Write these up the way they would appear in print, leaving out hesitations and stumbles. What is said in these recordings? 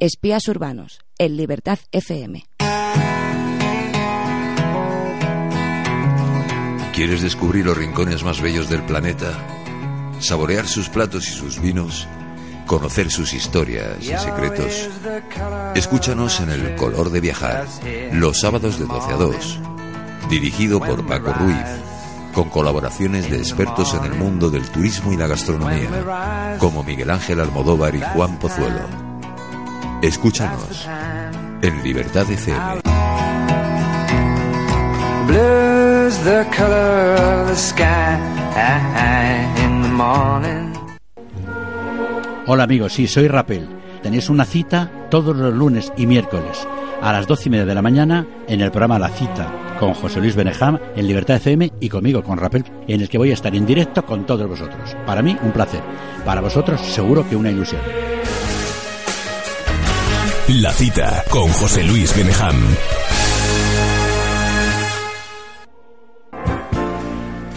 Espías Urbanos, en Libertad FM. ¿Quieres descubrir los rincones más bellos del planeta? Saborear sus platos y sus vinos, conocer sus historias y secretos. Escúchanos en El Color de Viajar, los sábados de 12 a 2, dirigido por Paco Ruiz, con colaboraciones de expertos en el mundo del turismo y la gastronomía, como Miguel Ángel Almodóvar y Juan Pozuelo. Escúchanos en Libertad FM. Hola amigos, sí, soy Rapel. Tenéis una cita todos los lunes y miércoles a las 12:30 de la mañana en el programa La Cita con José Luis Benejam en Libertad FM y conmigo, con Rapel, en el que voy a estar en directo con todos vosotros. Para mí, un placer. Para vosotros, seguro que una ilusión. La Cita con José Luis Benejam.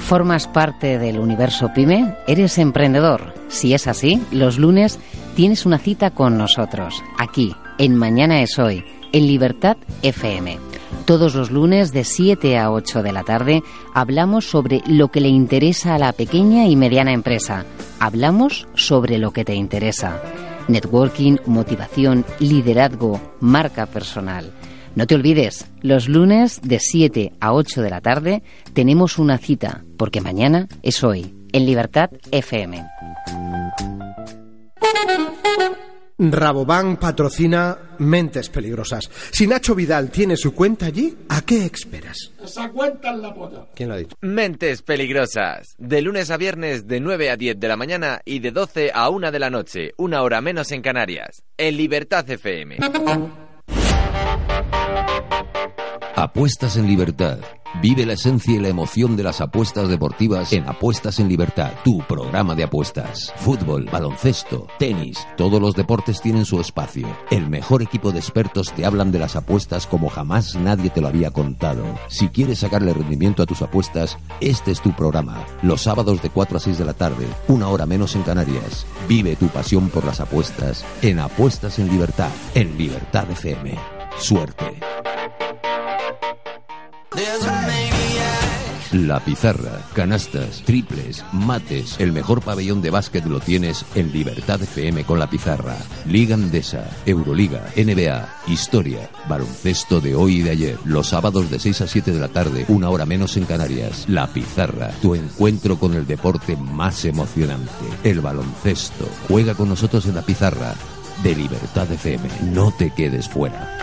¿Formas parte del universo PyME? ¿Eres emprendedor? Si es así, los lunes tienes una cita con nosotros, aquí, en Mañana es Hoy, en Libertad FM. Todos los lunes de 7 a 8 de la tarde hablamos sobre lo que le interesa a la pequeña y mediana empresa. Hablamos sobre lo que te interesa. Networking, motivación, liderazgo, marca personal. No te olvides, los lunes de 7 a 8 de la tarde tenemos una cita, porque mañana es hoy, en Libertad FM. Rabobank patrocina Mentes Peligrosas. Si Nacho Vidal tiene su cuenta allí, ¿a qué esperas? Esa cuenta en la puta. ¿Quién lo ha dicho? Mentes Peligrosas. De lunes a viernes, de 9 a 10 de la mañana y de 12 a 1 de la noche. Una hora menos en Canarias. En Libertad FM. Apuestas en Libertad. Vive la esencia y la emoción de las apuestas deportivas en Apuestas en Libertad, tu programa de apuestas. Fútbol, baloncesto, tenis, todos los deportes tienen su espacio. El mejor equipo de expertos te hablan de las apuestas como jamás nadie te lo había contado. Si quieres sacarle rendimiento a tus apuestas, este es tu programa. Los sábados de 4 a 6 de la tarde, una hora menos en Canarias. Vive tu pasión por las apuestas en Apuestas en Libertad FM. Suerte. La pizarra, canastas, triples, mates. El mejor pabellón de básquet lo tienes en Libertad FM con La Pizarra. Liga Endesa, Euroliga, NBA, historia, baloncesto de hoy y de ayer. Los sábados de 6 a 7 de la tarde, una hora menos en Canarias. La Pizarra, tu encuentro con el deporte más emocionante, el baloncesto. Juega con nosotros en La Pizarra de Libertad FM. No te quedes fuera.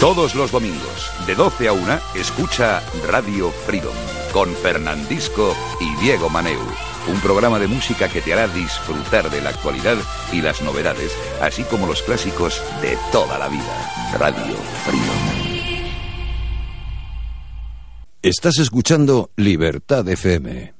Todos los domingos, de 12 a 1, escucha Radio Freedom, con Fernandisco y Diego Maneu. Un programa de música que te hará disfrutar de la actualidad y las novedades, así como los clásicos de toda la vida. Radio Freedom. Estás escuchando Libertad FM.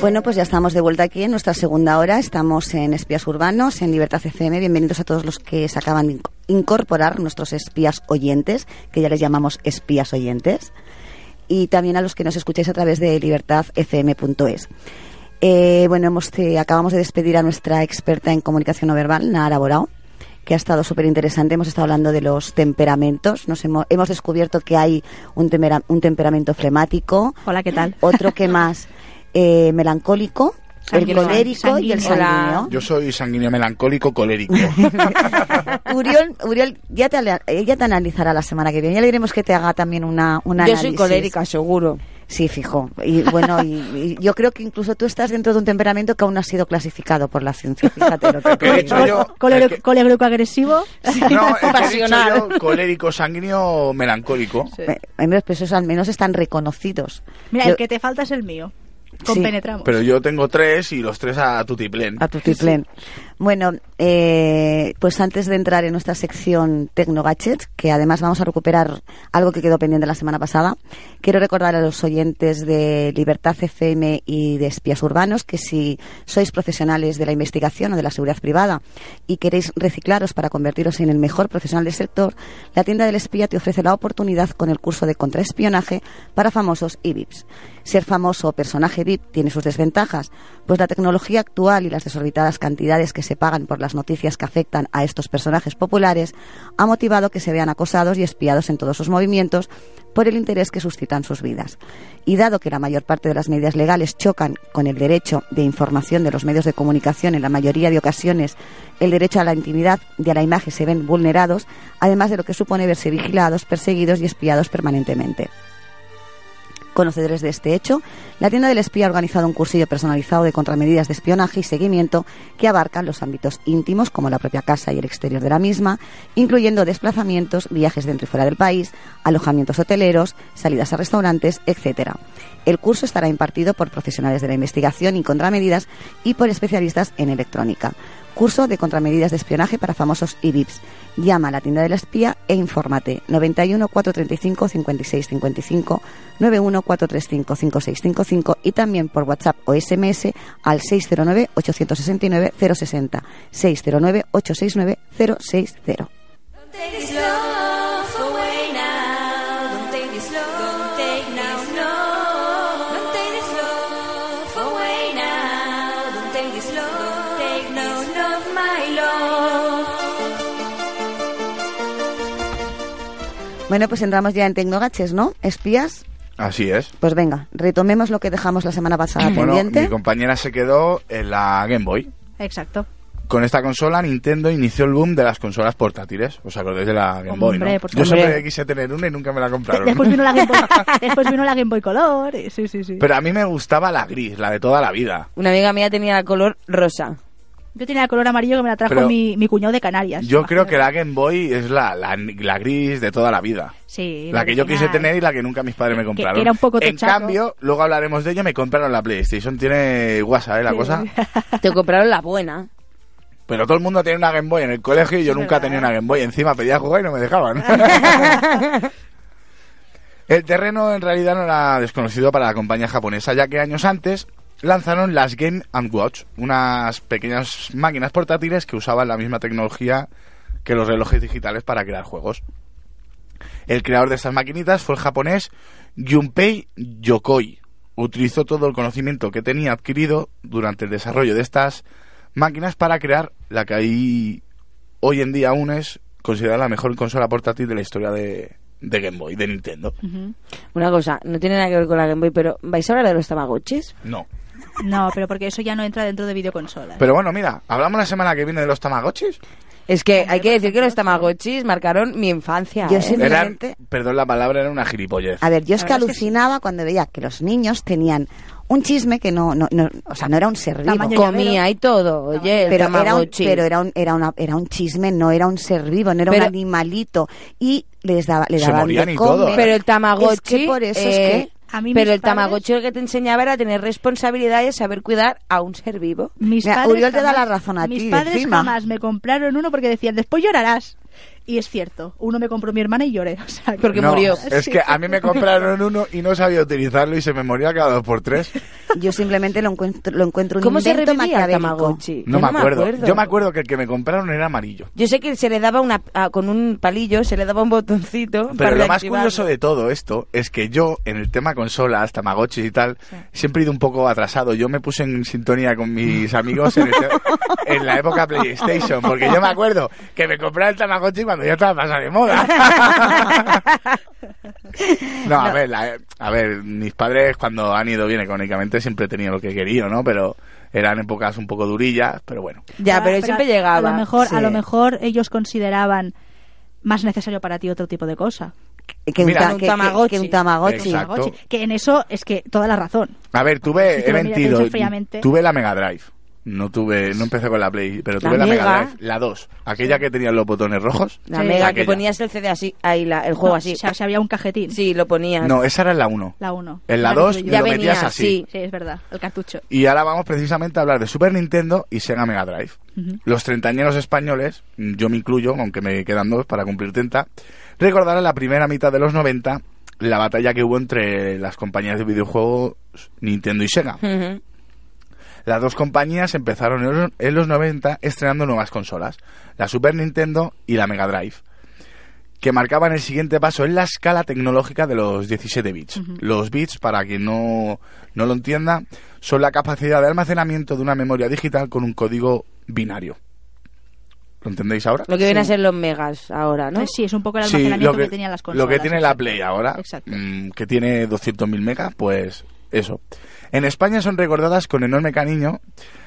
Bueno, pues ya estamos de vuelta aquí en nuestra segunda hora. Estamos en Espías Urbanos, en Libertad FM. Bienvenidos a todos los que se acaban de incorporar, nuestros espías oyentes, que ya les llamamos espías oyentes. Y también a los que nos escucháis a través de libertadfm.es. Bueno, acabamos de despedir a nuestra experta en comunicación no verbal, Nahara Borao, que ha estado súper interesante. Hemos estado hablando de los temperamentos. Hemos descubierto que hay un temperamento flemático. Hola, ¿qué tal? Otro que más... melancólico, sanguíneo, el colérico y el sanguíneo. Yo soy sanguíneo, melancólico, colérico. Uriel ya te analizará la semana que viene. Ya le diremos que te haga también una análisis. Yo soy colérica, seguro. Sí, fijo. Y bueno, y yo creo que incluso tú estás dentro de un temperamento que aún no ha sido clasificado por la ciencia. Fíjate lo que he dicho yo. ¿Colérico agresivo? Sí, no, pasional. He dicho yo, colérico, sanguíneo, melancólico. Sí. Pues esos al menos están reconocidos. Mira, el que te falta es el mío. Compenetramos. Sí, pero yo tengo tres y los tres a tutiplén. A tutiplén. Sí. Bueno, pues antes de entrar en nuestra sección Tecno Gadgets, que además vamos a recuperar algo que quedó pendiente la semana pasada, quiero recordar a los oyentes de Libertad FM y de Espías Urbanos que si sois profesionales de la investigación o de la seguridad privada y queréis reciclaros para convertiros en el mejor profesional del sector, la tienda del espía te ofrece la oportunidad con el curso de contraespionaje para famosos y VIPs. Ser famoso o personaje VIP tiene sus desventajas, pues la tecnología actual y las desorbitadas cantidades que se pagan por las noticias que afectan a estos personajes populares ha motivado que se vean acosados y espiados en todos sus movimientos por el interés que suscitan sus vidas. Y dado que la mayor parte de las medidas legales chocan con el derecho de información de los medios de comunicación, en la mayoría de ocasiones el derecho a la intimidad y a la imagen se ven vulnerados, además de lo que supone verse vigilados, perseguidos y espiados permanentemente. Conocedores de este hecho, la tienda del espía ha organizado un cursillo personalizado de contramedidas de espionaje y seguimiento que abarcan los ámbitos íntimos como la propia casa y el exterior de la misma, incluyendo desplazamientos, viajes dentro y fuera del país, alojamientos hoteleros, salidas a restaurantes, etc. El curso estará impartido por profesionales de la investigación y contramedidas y por especialistas en electrónica. Curso de contramedidas de espionaje para famosos y VIPs. Llama a la tienda del espía e infórmate. 91 435 56 55, 91 435 56 55 y también por WhatsApp o SMS al 609 869 060. 609 869 060. Bueno, pues entramos ya en Tecnogaches, ¿no? Espías. Así es. Pues venga, retomemos lo que dejamos la semana pasada pendiente. Bueno, mi compañera se quedó en la Game Boy. Exacto. Con esta consola, Nintendo inició el boom de las consolas portátiles. ¿Os acordáis de la Game Boy, no? Yo siempre quise tener una y nunca me la compraron. Después vino la Game Boy Color. Sí, sí, sí. Pero a mí me gustaba la gris, la de toda la vida. Una amiga mía tenía la color rosa. Yo tenía el color amarillo que me la trajo mi cuñado de Canarias. Yo creo que la Game Boy es la gris de toda la vida. Sí. La que yo quise tener y la que nunca mis padres me compraron. Que era un poco tochaco. En cambio, luego hablaremos de ello, me compraron la PlayStation. Tiene WhatsApp, ¿eh? La cosa. Te compraron la buena. Pero todo el mundo tiene una Game Boy en el colegio y yo nunca tenía una Game Boy. Encima pedía jugar y no me dejaban. El terreno en realidad no era desconocido para la compañía japonesa, ya que años antes lanzaron las Game & Watch, unas pequeñas máquinas portátiles que usaban la misma tecnología que los relojes digitales para crear juegos. El creador de estas maquinitas fue el japonés Junpei Yokoi. Utilizó todo el conocimiento que tenía adquirido durante el desarrollo de estas máquinas para crear la que hoy en día aún es considerada la mejor consola portátil de la historia de Game Boy, de Nintendo. Uh-huh. Una cosa, no tiene nada que ver con la Game Boy, pero ¿vais a hablar de los Tamagotchis? No. No, pero porque eso ya no entra dentro de videoconsolas. Pero bueno, mira, ¿hablamos la semana que viene de los Tamagotchis? Es que hay que decir que los Tamagotchis marcaron mi infancia. Yo simplemente... Perdón la palabra, era una gilipollez. A ver, yo es que alucinaba cuando veía que los niños tenían un chisme que no, o sea, no era un ser vivo. Comía y todo, oye, pero el Tamagotchi. Era un chisme, no era un ser vivo, no era un animalito. Y le daban de comer. Pero el Tamagotchi... Es que por eso es que... Pero el Tamagotchi lo que te enseñaba era tener responsabilidad y saber cuidar a un ser vivo. Mira, Uriel te da la razón a ti. Mis padres jamás me compraron uno porque decían, después llorarás. Y es cierto, uno me compró mi hermana y lloré, o sea, porque no, murió. Es que a mí me compraron uno y no sabía utilizarlo y se me moría cada 2x3. Yo simplemente lo encuentro un ¿cómo invento maquiavélico? No me acuerdo. Yo me acuerdo que el que me compraron era amarillo. Yo sé que se le daba con un palillo, se le daba un botoncito. Pero para lo más curioso de todo esto es que yo, en el tema consolas, Tamagotchi y tal, sí, siempre he ido un poco atrasado. Yo me puse en sintonía con mis amigos en la época PlayStation, porque yo me acuerdo que me compraba el Tamagotchi cuando ya estaba pasando de moda. No, a ver, mis padres cuando han ido bien económicamente siempre he tenido lo que he querido, ¿no? Pero eran épocas un poco durillas, pero bueno. Ya, pero siempre llegaba. A lo mejor ellos consideraban más necesario para ti otro tipo de cosa. Que un Tamagotchi. Exacto. Que en eso es que toda la razón. A ver, tuve la Mega Drive. No empecé con la Play, pero tuve la Mega Drive, la 2, aquella que tenía los botones rojos. La Mega, aquella que ponías el CD así, ahí el juego así. O sea, si había un cajetín. Sí, lo ponías. No, esa era en la 1. En la 2 lo metías así. Sí, es verdad, el cartucho. Y ahora vamos precisamente a hablar de Super Nintendo y Sega Mega Drive. Uh-huh. Los treintañeros españoles, yo me incluyo, aunque me quedan 2 para cumplir 30, recordarán la primera mitad de los 90, la batalla que hubo entre las compañías de videojuegos Nintendo y Sega. Uh-huh. Las dos compañías empezaron en los 90 estrenando nuevas consolas, la Super Nintendo y la Mega Drive, que marcaban el siguiente paso en la escala tecnológica de los 17 bits. Uh-huh. Los bits, para quien no lo entienda, son la capacidad de almacenamiento de una memoria digital con un código binario. ¿Lo entendéis ahora? Lo que vienen a ser los megas ahora, ¿no? Sí, es un poco el almacenamiento que tenían las consolas. Lo que tiene la Play ahora, que tiene 200.000 megas, pues eso. En España son recordadas con enorme cariño,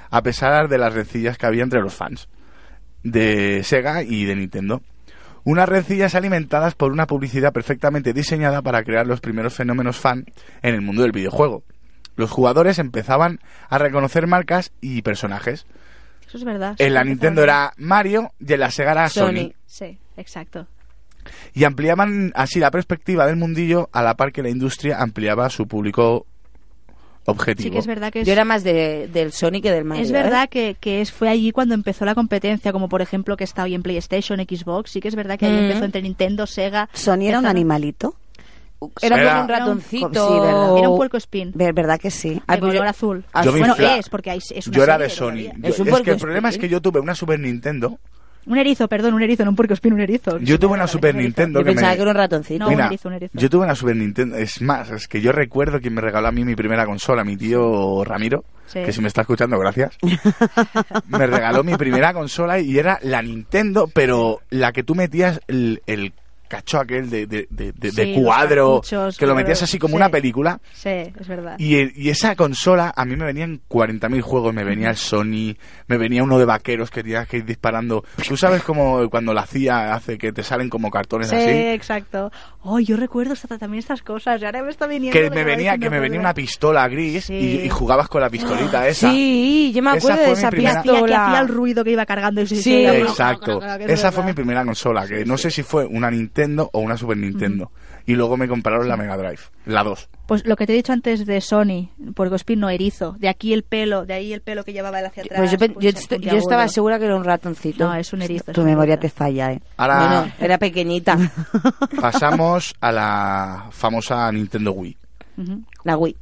a pesar de las rencillas que había entre los fans de Sega y de Nintendo. Unas rencillas alimentadas por una publicidad perfectamente diseñada para crear los primeros fenómenos fan en el mundo del videojuego. Los jugadores empezaban a reconocer marcas y personajes. Eso es verdad. En la Nintendo era Mario y en la Sega era Sonic. Sí, exacto. Y ampliaban así la perspectiva del mundillo a la par que la industria ampliaba su público objetivo. Sí que es verdad que yo era más del Sony que del Mario. Es verdad que fue allí cuando empezó la competencia, como por ejemplo que está hoy en PlayStation, Xbox. Sí que es verdad que ahí empezó entre Nintendo, Sega. Sony era un animalito. Era un ratoncito. Sí, ¿verdad? Era un puercoespín. ¿Verdad que sí? De color azul. Bueno, es porque es una. Yo era de Sony. Es que el problema es que yo tuve una Super Nintendo. Un erizo, no un puercoespín, un erizo. Yo tuve una Super Nintendo. Yo pensaba que era un ratoncito. No, mira, un erizo. Yo tuve una Super Nintendo. Es más, es que yo recuerdo quien me regaló a mí mi primera consola, mi tío Ramiro, sí, que si me está escuchando, gracias. Me regaló mi primera consola y era la Nintendo, pero la que tú metías el cacho aquel de cuadro, que lo metías así como una película. Sí, es verdad. Y esa consola, a mí me venían 40.000 juegos, me venía el Sony, me venía uno de vaqueros que tenías que ir disparando. Tú sabes como cuando la CIA hace que te salen como cartones así. Sí, exacto. Oh, yo recuerdo también estas cosas, ahora me está viniendo. Que me venía una pistola gris y jugabas con la pistolita esa. Sí, yo me acuerdo de esa pistola que hacía el ruido que iba cargando. Y sí, exacto. Esa fue mi primera consola, que no sé si fue una Nintendo o una Super Nintendo. Uh-huh. Y luego me compraron la Mega Drive, la 2. Pues lo que te he dicho antes de Sony, puercoespín no erizo, de ahí el pelo que llevaba él hacia atrás. Pues yo estaba segura que era un ratoncito. No, es un erizo. Tu memoria te falla, ¿eh? Ahora no, era pequeñita. Pasamos a la famosa Nintendo Wii. Uh-huh. La Wii.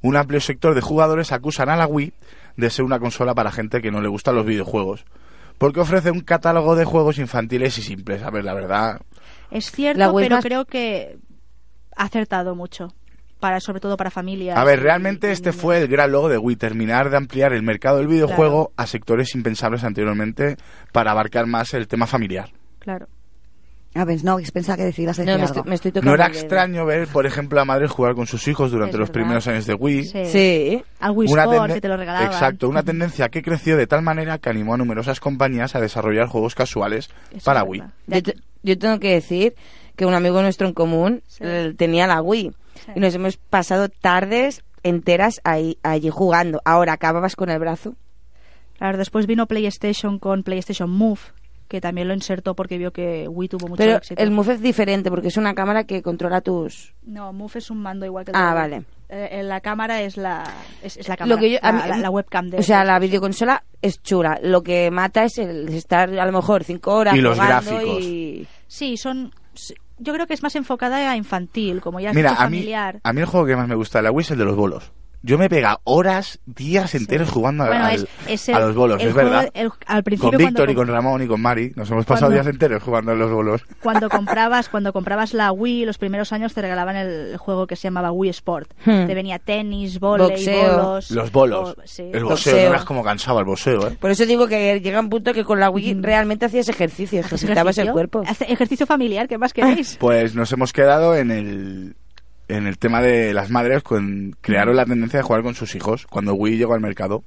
Un amplio sector de jugadores acusan a la Wii de ser una consola para gente que no le gustan los videojuegos, porque ofrece un catálogo de juegos infantiles y simples. A ver, la verdad... Es cierto, pero creo que ha acertado mucho, sobre todo para familias. A ver, realmente niños. Fue el gran logro de Wii, terminar de ampliar el mercado del videojuego a sectores impensables anteriormente para abarcar más el tema familiar. Claro. A ver, no, pensaba que decías decir algo. Me estoy tocando. No era extraño ver, por ejemplo, a madres jugar con sus hijos durante los primeros años de Wii. Sí. Al Wii Sport, que te lo regalaban. Exacto, una tendencia que creció de tal manera que animó a numerosas compañías a desarrollar juegos casuales para Wii. Yo tengo que decir que un amigo nuestro en común tenía la Wii y nos hemos pasado tardes enteras allí jugando. Ahora, acababas con el brazo. Claro, después vino PlayStation con PlayStation Move, que también lo insertó porque vio que Wii tuvo mucho éxito. Pero el Move es diferente porque es una cámara que controla tus... No, Move es un mando igual que el... Ah, vale. La cámara es la cámara, la webcam. O sea, la videoconsola es chula. Lo que mata es el estar a lo mejor 5 horas jugando. Y los gráficos. Sí, son... Yo creo que es más enfocada a infantil, como ya has dicho, familiar. Mira, a mí el juego que más me gusta de la Wii es el de los bolos. Yo me pega horas, días enteros jugando a los bolos, es verdad. Al principio con Víctor y con Ramón y con Mari nos hemos pasado días enteros jugando a los bolos. Cuando comprabas la Wii, los primeros años te regalaban el juego que se llamaba Wii Sport. Te venía tenis, volei, bolos... Los bolos. Sí. El boxeo, no eras como cansado al boxeo, ¿eh? Por eso digo que llega un punto que con la Wii realmente hacías ejercicio, ejercitabas el cuerpo. Ejercicio familiar, ¿qué más queréis? Pues nos hemos quedado en el tema de las madres, crearon la tendencia de jugar con sus hijos cuando Wii llegó al mercado.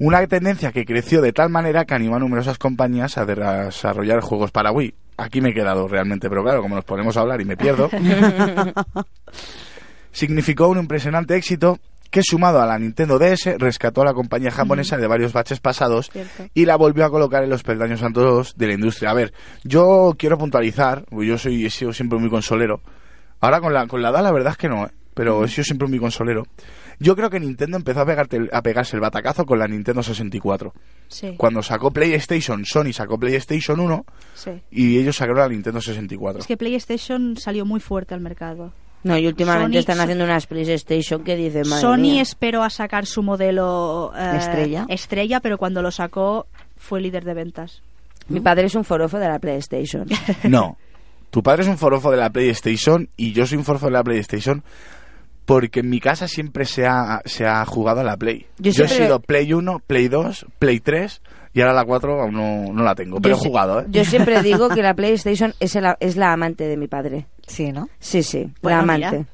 Una tendencia que creció de tal manera que animó a numerosas compañías a desarrollar juegos para Wii. Aquí me he quedado realmente, pero claro, como nos ponemos a hablar y me pierdo. Significó un impresionante éxito que, sumado a la Nintendo DS, rescató a la compañía japonesa de varios baches pasados y la volvió a colocar en los peldaños santos de la industria. A ver, yo quiero puntualizar, yo he sido siempre muy consolero. Ahora con la edad la verdad es que no, ¿eh? Pero he sido siempre muy consolero. Yo creo que Nintendo empezó a pegarse el batacazo con la Nintendo 64. Sí. Cuando sacó PlayStation, Sony sacó PlayStation 1 y ellos sacaron la Nintendo 64. Es que PlayStation salió muy fuerte al mercado. No, y últimamente Sony, están haciendo unas PlayStation que dicen... Sony esperó a sacar su modelo estrella, pero cuando lo sacó fue líder de ventas. Mi padre es un forofo de la PlayStation. No. Tu padre es un forofo de la PlayStation y yo soy un forofo de la PlayStation porque en mi casa siempre se ha jugado a la Play. Yo he sido Play 1, Play 2, Play 3 y ahora la 4 aún no la tengo, pero he jugado, ¿eh? Yo siempre digo que la PlayStation es la amante de mi padre. Sí, ¿no? Sí, bueno, la amante.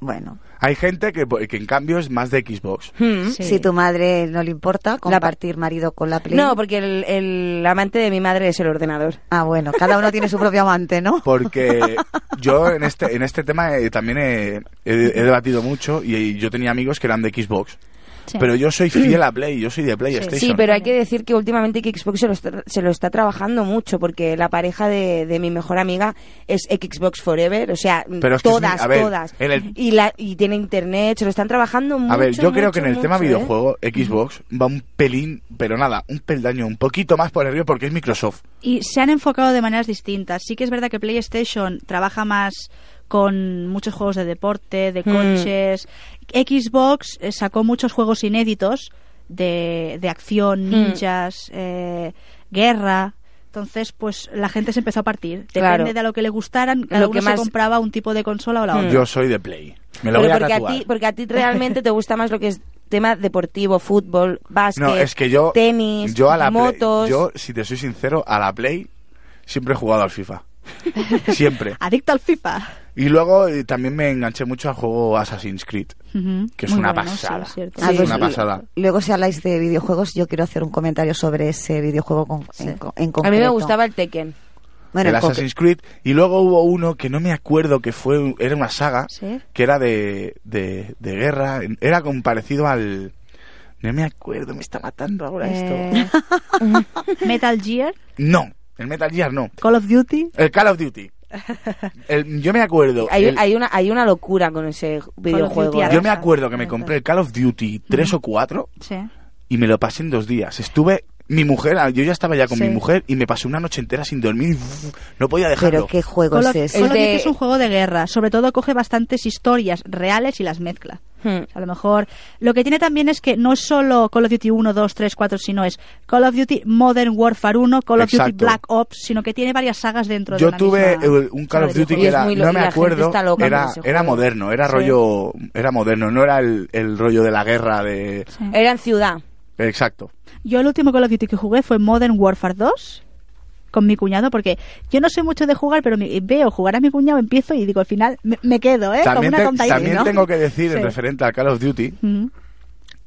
Bueno. Hay gente que en cambio es más de Xbox. Sí. Si tu madre no le importa compartir marido con la Play. No, porque el amante de mi madre es el ordenador. Ah, bueno, cada uno tiene su propio amante, ¿no? Porque yo en este tema también he debatido mucho y yo tenía amigos que eran de Xbox. Sí. Pero yo soy fiel a Play, yo soy de PlayStation. Sí, pero hay que decir que últimamente que Xbox se lo está trabajando mucho, porque la pareja de mi mejor amiga es Xbox Forever, o sea, todas. Y tiene internet, se lo están trabajando mucho. A ver, yo creo que en el tema videojuego, Xbox va un pelín, pero nada, un peldaño, un poquito más por arriba porque es Microsoft. Y se han enfocado de maneras distintas. Sí que es verdad que PlayStation trabaja más con muchos juegos de deporte, de coches. Xbox sacó muchos juegos inéditos de acción, ninjas, guerra. Entonces, pues la gente se empezó a partir. Depende de lo que le gustaran, cada uno se compraba un tipo de consola o la otra. Yo soy de Play. Me lo voy a tatuar. Porque a ti realmente te gusta más lo que es tema deportivo, fútbol, básquet, tenis, motos... Yo, si te soy sincero, a la Play siempre he jugado al FIFA. Siempre. Adicto al FIFA. Y luego también me enganché mucho al juego Assassin's Creed, que es una pasada. Sí, es una pasada. Luego, si habláis de videojuegos, yo quiero hacer un comentario sobre ese videojuego en concreto. A mí me gustaba el Tekken. Bueno, el Assassin's Creed. Y luego hubo uno que no me acuerdo que fue, era una saga, que era de guerra, era como parecido al... No me acuerdo, me está matando ahora esto. ¿Metal Gear? No. El Metal Gear no. ¿Call of Duty? El Call of Duty. Yo me acuerdo... Hay una locura con ese videojuego. Yo me acuerdo que me compré el Call of Duty 3 o 4 y me lo pasé en 2 días. Mi mujer, yo ya estaba ya con mi mujer y me pasé una noche entera sin dormir. No podía dejarlo. ¿Pero qué juego es ese? Call of Duty es un juego de guerra. Sobre todo coge bastantes historias reales y las mezcla. A lo mejor... Lo que tiene también es que no es solo Call of Duty 1, 2, 3, 4, sino es Call of Duty Modern Warfare 1, Call of Duty Black Ops, sino que tiene varias sagas dentro de la misma... Yo tuve un Call of Duty que era... No me acuerdo, era moderno, era rollo... Era moderno, no era el rollo de la guerra de... Era en ciudad. Exacto. Yo el último Call of Duty que jugué fue Modern Warfare 2... con mi cuñado, porque yo no sé mucho de jugar, pero veo jugar a mi cuñado, empiezo y digo, al final me quedo, también como una tonta. También tengo que decir, en referente a Call of Duty,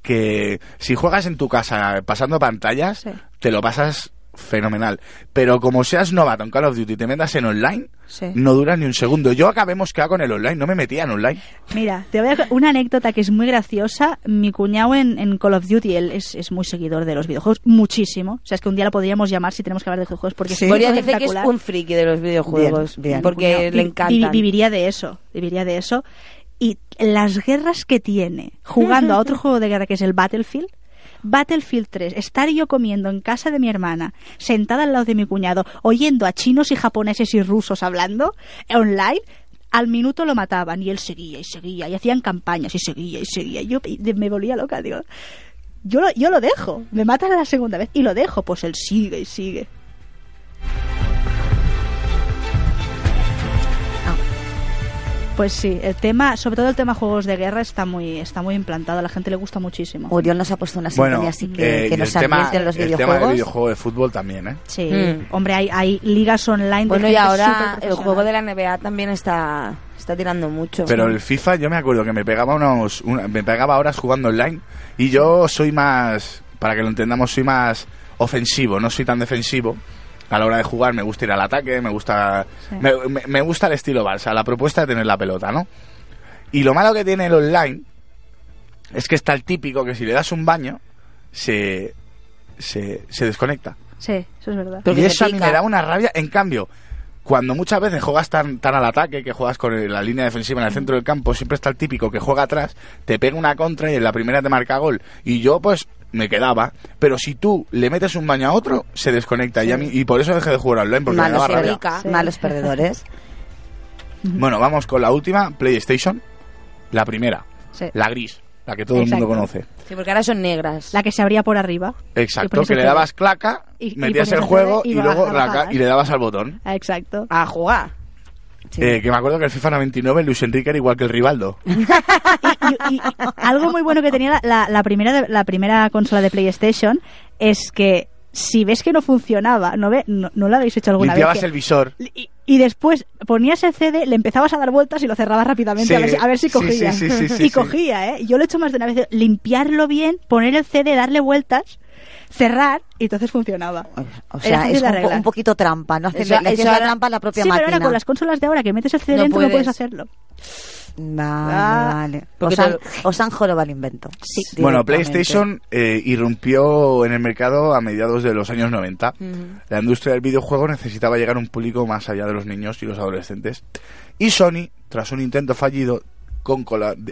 que si juegas en tu casa pasando pantallas, te lo pasas fenomenal. Pero como seas novato en Call of Duty y te metas en online, no dura ni un segundo. Yo acabé mosqueado con el online, no me metía en online. Mira, te voy a una anécdota que es muy graciosa. Mi cuñado en Call of Duty, él es muy seguidor de los videojuegos, muchísimo. O sea, es que un día lo podríamos llamar si tenemos que hablar de videojuegos, porque podría decir que es un friki de los videojuegos, bien, porque le encantan. Viviría de eso. Y las guerras que tiene jugando a otro juego de guerra que es el Battlefield, Battlefield 3, estar yo comiendo en casa de mi hermana, sentada al lado de mi cuñado, oyendo a chinos y japoneses y rusos hablando online, al minuto lo mataban y él seguía y seguía y hacían campañas y seguía y seguía. Yo me volvía loca, digo, yo lo dejo, me matan a la segunda vez y lo dejo, pues él sigue y sigue. Pues sí, el tema, sobre todo el tema juegos de guerra está muy implantado, a la gente le gusta muchísimo. Oriol nos ha puesto una sintonía, bueno, así que nos advierten los videojuegos. El tema del videojuego de fútbol también, ¿eh? Sí, hombre, hay ligas online. Bueno, y ahora el juego de la NBA también está tirando mucho. Pero el FIFA, yo me acuerdo que me pegaba horas jugando online, y yo soy más, para que lo entendamos, soy más ofensivo, no soy tan defensivo. A la hora de jugar me gusta ir al ataque, me gusta, sí, me gusta el estilo Barça, la propuesta de tener la pelota, ¿no? Y lo malo que tiene el online es que está el típico que si le das un baño se desconecta. Sí, eso es verdad. Y eso a mí me da una rabia. En cambio, cuando muchas veces juegas tan al ataque, que juegas con la línea defensiva en el centro del campo, siempre está el típico que juega atrás, te pega una contra y en la primera te marca gol. Y yo pues me quedaba, pero si tú le metes un baño a otro, se desconecta. Sí. Y por eso dejé de jugar online, porque malos me daba rabia. Sí. Malos perdedores. Bueno, vamos con la última, PlayStation, la primera, sí, la gris, la que todo Exacto. el mundo conoce. Sí, porque ahora son negras. La que se abría por arriba. Exacto, que le dabas claca, metías el juego y luego y le dabas al botón. Exacto. A jugar. Sí. Que me acuerdo que el FIFA 99, Luis Enrique era igual que el Rivaldo. y algo muy bueno que tenía la primera consola de PlayStation es que si ves que no funcionaba, no lo habéis hecho alguna vez. Limpiabas el visor. Y después ponías el CD, le empezabas a dar vueltas y lo cerrabas rápidamente, sí, a ver si cogía. Sí, y cogía, ¿eh? Yo lo he hecho más de una vez. Limpiarlo bien, poner el CD, darle vueltas, cerrar, y entonces funcionaba. O sea, es un poquito trampa, ¿no? Le hacías la trampa a la propia máquina. Sí, pero ahora con las consolas de ahora que metes el CD dentro no puedes hacerlo. Vale. Os han jorobado el invento. Sí. Bueno, PlayStation irrumpió en el mercado a mediados de los años 90. Uh-huh. La industria del videojuego necesitaba llegar a un público más allá de los niños y los adolescentes. Y Sony, tras un intento fallido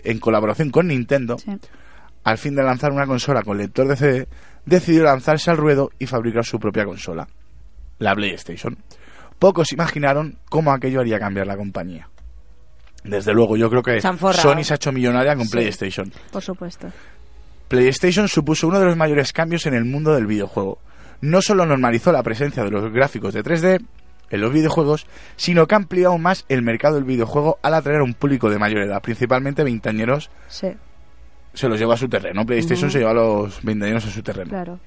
en colaboración con Nintendo, sí, al fin de lanzar una consola con lector de CD, decidió lanzarse al ruedo y fabricar su propia consola, la PlayStation. Pocos imaginaron cómo aquello haría cambiar la compañía. Desde luego, yo creo que Sony se ha hecho millonaria con PlayStation. Por supuesto. PlayStation supuso uno de los mayores cambios en el mundo del videojuego. No solo normalizó la presencia de los gráficos de 3D en los videojuegos, sino que amplió aún más el mercado del videojuego al atraer a un público de mayor edad, principalmente veinteañeros. Sí. Se los llevó a su terreno. PlayStation se llevó a los veinteañeros a su terreno. Claro.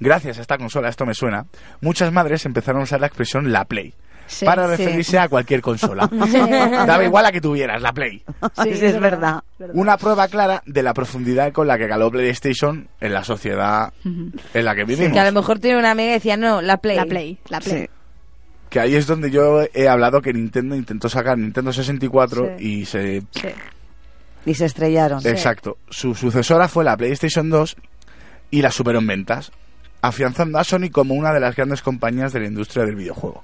Gracias a esta consola, esto me suena, muchas madres empezaron a usar la expresión la Play. Sí, para referirse a cualquier consola. Sí. Daba igual a que tuvieras la Play. Sí, es verdad. Una prueba clara de la profundidad con la que caló PlayStation en la sociedad en la que vivimos. Sí, que a lo mejor tiene una amiga y decía, no, la Play. Sí. Que ahí es donde yo he hablado que Nintendo intentó sacar Nintendo 64 y se estrellaron. Exacto. Sí. Su sucesora fue la PlayStation 2 y la superó en ventas, afianzando a Sony como una de las grandes compañías de la industria del videojuego.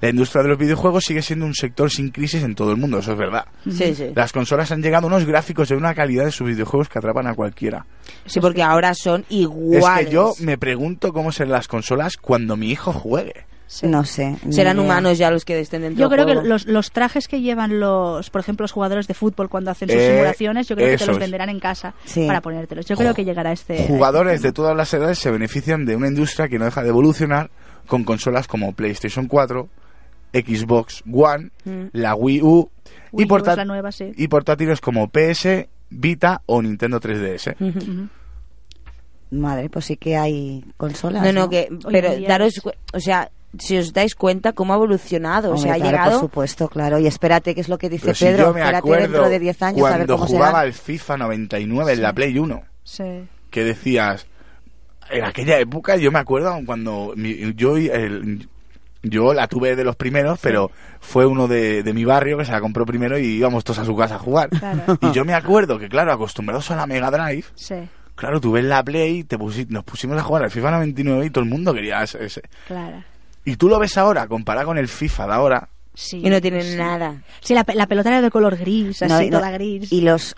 La industria de los videojuegos sigue siendo un sector sin crisis en todo el mundo, eso es verdad. Sí, sí. Las consolas han llegado a unos gráficos de una calidad de sus videojuegos que atrapan a cualquiera. Sí, porque ahora son iguales. Es que yo me pregunto cómo serán las consolas cuando mi hijo juegue. Sí. No sé. ¿Serán humanos ya los que estén dentro del juego? Yo creo que los trajes que llevan por ejemplo, los jugadores de fútbol cuando hacen sus simulaciones, yo creo que te los venderán en casa para ponértelos. Yo creo que llegará Jugadores de todas las edades se benefician de una industria que no deja de evolucionar con consolas como PlayStation 4, Xbox One, la Wii U y portátiles como PS, Vita o Nintendo 3DS. Uh-huh. Madre, pues sí que hay consolas. No, pero daros, o sea, si os dais cuenta cómo ha evolucionado, hombre, o sea, ha llegado. Por supuesto, claro, y espérate, que es lo que dice si Pedro, espérate dentro de 10 años a ver cómo será. Cuando jugaba al FIFA 99 en la Play 1. Sí. Que decías, en aquella época yo me acuerdo cuando yo la tuve de los primeros, pero fue uno de mi barrio que se la compró primero y íbamos todos a su casa a jugar. Claro. Y yo me acuerdo que, claro, acostumbrados a la Mega Drive, claro, tú ves la Play, nos pusimos a jugar al FIFA 99 y todo el mundo quería ese. Claro. Y tú lo ves ahora, comparado con el FIFA de ahora, Sí, y no tienen nada. Sí, la pelota era de color gris, así, toda gris. Y los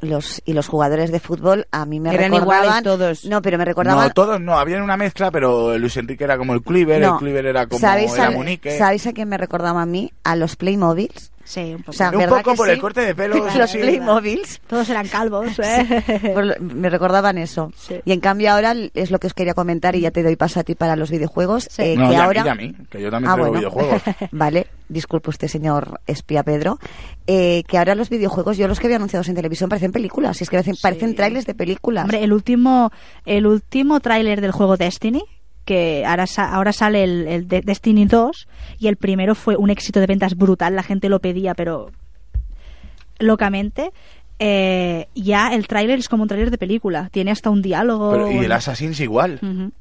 jugadores de fútbol a mí me eran recordaban todos. No, pero me recordaban. No, todos no, había una mezcla, pero Luis Enrique era como el Kluivert, no. El Kluivert era como el Munique. ¿Sabéis a quién me recordaba a mí? A los Playmobiles. Sí, un poco. O sea, un poco por el corte de pelo. Claro, los Playmobiles. Todos eran calvos, ¿eh? Sí. Me recordaban eso. Sí. Y en cambio ahora es lo que os quería comentar y ya te doy paso a ti para los videojuegos. Sí. No, que ahora... y a mí, que yo también juego videojuegos. Vale, disculpe usted, señor espía Pedro. Que ahora los videojuegos, yo los que había anunciados en televisión parecen películas. Es que parecen trailers de películas. Hombre, el último tráiler del juego Destiny... que ahora sale el Destiny 2, y el primero fue un éxito de ventas brutal, la gente lo pedía, pero locamente. Ya el tráiler es como un tráiler de película, tiene hasta un diálogo. Pero, y el Assassin's igual. Uh-huh.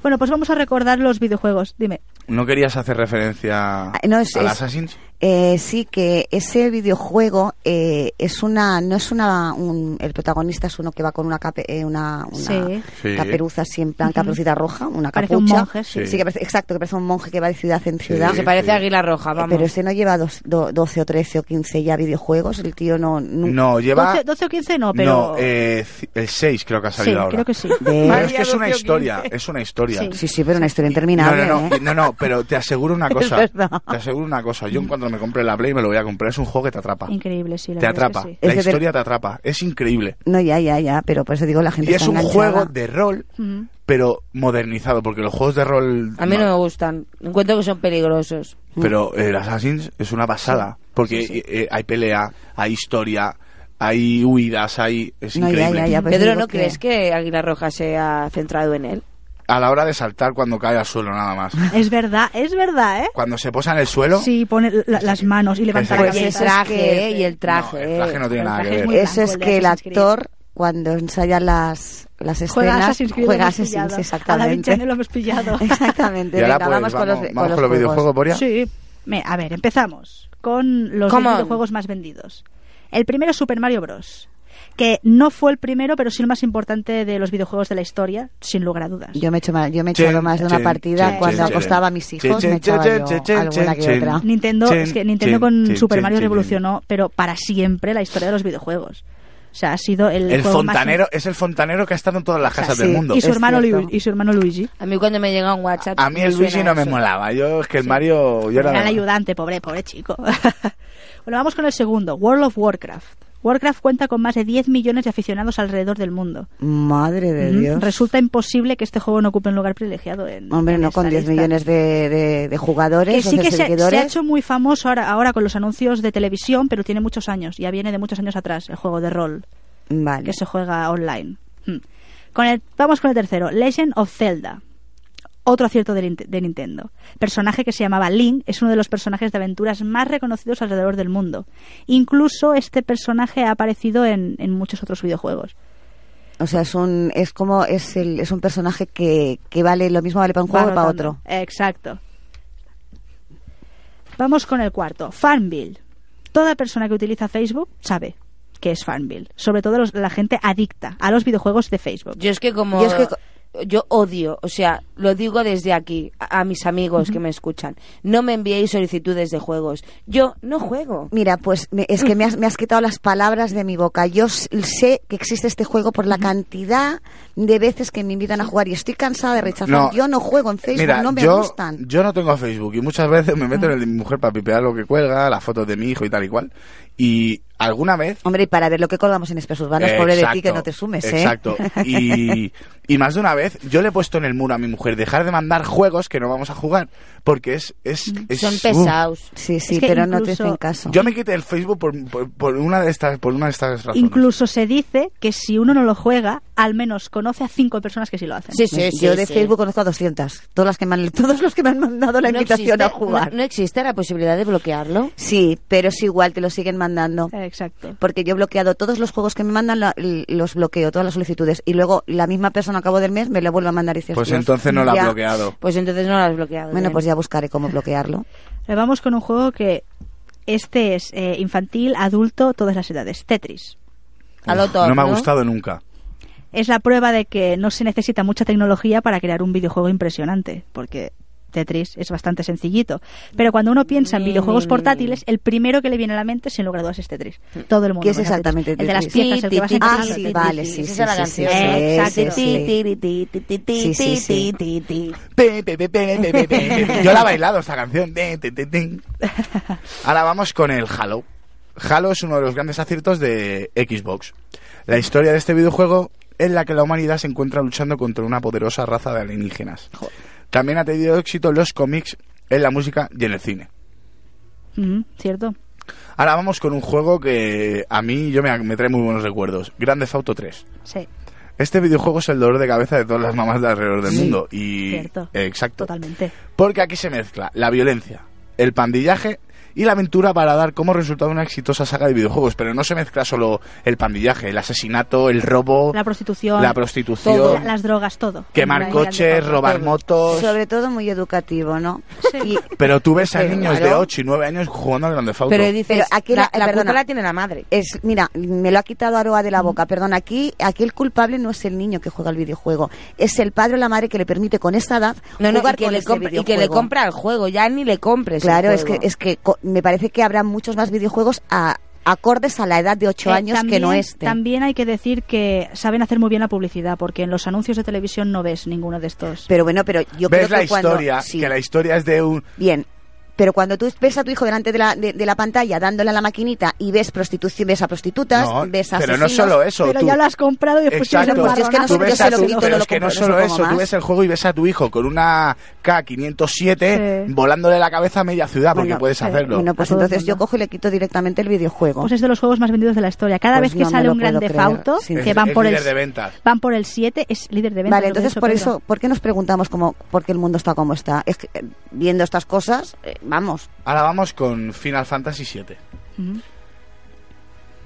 Bueno, pues vamos a recordar los videojuegos, dime. ¿No querías hacer referencia al Assassin's? Sí, que ese videojuego el protagonista es uno que va con una caperuza así en plan caperucita roja, una capucha. Parece un monje, sí. Sí, que parece un monje que va de ciudad en ciudad. Sí, se parece a Águila Roja, vamos. Pero ese no lleva 12 o 13 o 15 ya videojuegos, el tío no lleva... 12 o 15 no, pero... No, el 6 creo que ha salido ahora. Sí, creo que sí. Pero es que es una historia, Sí, sí, pero una historia interminable. No, pero te aseguro una cosa. Yo en cuanto me compré la Play me lo voy a comprar. Es un juego que te atrapa. Increíble, sí. Te atrapa. Sí. La historia te atrapa. Es increíble. No, ya. Pero por eso digo, la gente y está enganchada. Es un juego de rol, uh-huh. Pero modernizado, porque los juegos de rol... A mí no me gustan. Encuentro que son peligrosos. Pero el Assassin's es una pasada, porque hay pelea, hay historia... hay huidas, es increíble. Ya, pues Pedro, ¿no crees que Águila Roja se ha centrado en él? A la hora de saltar cuando cae al suelo, nada más. Es verdad, ¿eh? Cuando se posa en el suelo... Sí, pone las manos y levanta la cabeza. Y el traje. No, el traje no tiene nada que ver. Eso es que el actor, cuando ensaya las escenas, juega Assassin's, exactamente. A David Channel lo hemos pillado. Exactamente. Y ahora venga, pues, vamos con los videojuegos, Boria. Sí. A ver, empezamos con los videojuegos más vendidos. El primero es Super Mario Bros., que no fue el primero, pero sí el más importante de los videojuegos de la historia, sin lugar a dudas. Yo me he echado más de una partida cuando acostaba a mis hijos, me echaba alguna que otra. Nintendo con Super Mario revolucionó, pero para siempre, la historia de los videojuegos. O sea, ha sido el juego fontanero, más... Es el fontanero que ha estado en todas las casas del mundo. Y su hermano Luigi. A mí cuando me llega un WhatsApp... A mí el Luigi no me molaba. Yo es que el Mario... Yo era el ayudante, pobre chico. Bueno, vamos con el segundo. World of Warcraft. Warcraft cuenta con más de 10 millones de aficionados alrededor del mundo. Madre de Dios. Resulta imposible que este juego no ocupe un lugar privilegiado en Hombre, en no con 10 lista. Millones de jugadores. Que sí que se ha hecho muy famoso ahora con los anuncios de televisión, pero tiene muchos años. Ya viene de muchos años atrás el juego de rol. Vale. Que se juega online. Vamos con el tercero. Legend of Zelda. Otro acierto de Nintendo. Personaje que se llamaba Link, es uno de los personajes de aventuras más reconocidos alrededor del mundo. Incluso este personaje ha aparecido en muchos otros videojuegos. O sea, es un personaje que vale lo mismo para un juego que para otro. Exacto. Vamos con el cuarto. Farmville. Toda persona que utiliza Facebook sabe que es Farmville. Sobre todo la gente adicta a los videojuegos de Facebook. Yo odio, o sea, lo digo desde aquí a mis amigos que me escuchan. No me enviéis solicitudes de juegos. Yo no juego. Mira, pues es que me has quitado las palabras de mi boca. Yo sé que existe este juego por la cantidad de veces que me invitan a jugar y estoy cansada de rechazar. No, yo no juego en Facebook, no me gustan. Yo no tengo Facebook y muchas veces me meto en el de mi mujer para pipear lo que cuelga, las fotos de mi hijo y tal y cual. Y alguna vez... Hombre, y para ver lo que colgamos en Espías Urbanos, pobre de ti que no te sumes, ¿eh? Exacto. Y más de una vez yo le he puesto en el muro a mi mujer, dejar de mandar juegos que no vamos a jugar, porque son pesados. Sí, es que pero no te hacen caso. Yo me quité el Facebook por una de estas razones. Incluso se dice que si uno no lo juega, al menos conoce a 5 personas que sí lo hacen. Yo de Facebook conozco a 200. Todos los que me han mandado la invitación a jugar. ¿No existe la posibilidad de bloquearlo? Sí, pero es igual, te lo siguen mandando. Exacto. Porque yo he bloqueado todos los juegos que me mandan, los bloqueo, todas las solicitudes. Y luego la misma persona a cabo del mes me lo vuelve a mandar y dice... Pues entonces no lo has bloqueado. Bueno, pues ya buscaré cómo bloquearlo. Pero vamos con un juego que... Este es infantil, adulto, todas las edades. Tetris. No me ha gustado nunca. Es la prueba de que no se necesita mucha tecnología para crear un videojuego impresionante, porque Tetris es bastante sencillito. Pero cuando uno piensa en videojuegos portátiles, el primero que le viene a la mente, sin lugar a dudas, es Tetris. Todo el mundo. ¿Qué es exactamente Tetris? El de las piezas, el que vas a encontrar. Ah, sí, vale, sí, sí, sí. Exacto. Yo la he bailado esta canción. Ahora vamos con el Halo. Halo es uno de los grandes aciertos de Xbox. La historia de este videojuego es la que la humanidad se encuentra luchando contra una poderosa raza de alienígenas. Joder. También ha tenido éxito en los cómics, en la música y en el cine. Cierto. Ahora vamos con un juego que a mí me trae muy buenos recuerdos. Grand Theft Auto 3. Sí. Este videojuego es el dolor de cabeza de todas las mamás de alrededor del mundo. Y cierto. Exacto. Totalmente. Porque aquí se mezcla la violencia, el pandillaje y la aventura para dar como resultado una exitosa saga de videojuegos. Pero no se mezcla solo el pandillaje, el asesinato, el robo, la prostitución todo. Las drogas, todo. Quemar coches, robar motos. Sobre todo muy educativo, ¿no? Sí. Pero tú ves a niños de 8 y 9 años jugando al Grand Theft Auto. Pero dices, aquí la culpa la tiene la madre. Mira, me lo ha quitado Aroa de la boca. Perdón, aquí el culpable no es el niño que juega al videojuego. Es el padre o la madre que le permite con esta edad jugar con este videojuego. Y que le compra el juego, ya ni le compres. Claro, es que me parece que habrá muchos más videojuegos acordes a la edad de 8 años también, que no este. También hay que decir que saben hacer muy bien la publicidad, porque en los anuncios de televisión no ves ninguno de estos. Pero bueno, pero yo creo que cuando... ¿Ves la historia? Sí. Que la historia es de un... Bien. Pero cuando tú ves a tu hijo delante de la pantalla dándole a la maquinita y ves prostitución, ves a prostitutas, ves a asesinos... Pero no solo eso. Pero tú... ya lo has comprado y después... Exacto. Pues yo es que no, no solo eso. Tú ves el juego y ves a tu hijo con una K507 volándole la cabeza a media ciudad, porque puedes hacerlo. Bueno, pues entonces yo cojo y le quito directamente el videojuego. Pues es de los juegos más vendidos de la historia. Cada vez que sale un Grand Theft Auto, que van por el 7, es líder de ventas. Vale, entonces por eso, ¿por qué nos preguntamos por qué el mundo está como está? Es que viendo estas cosas... Vamos. Ahora vamos con Final Fantasy VII.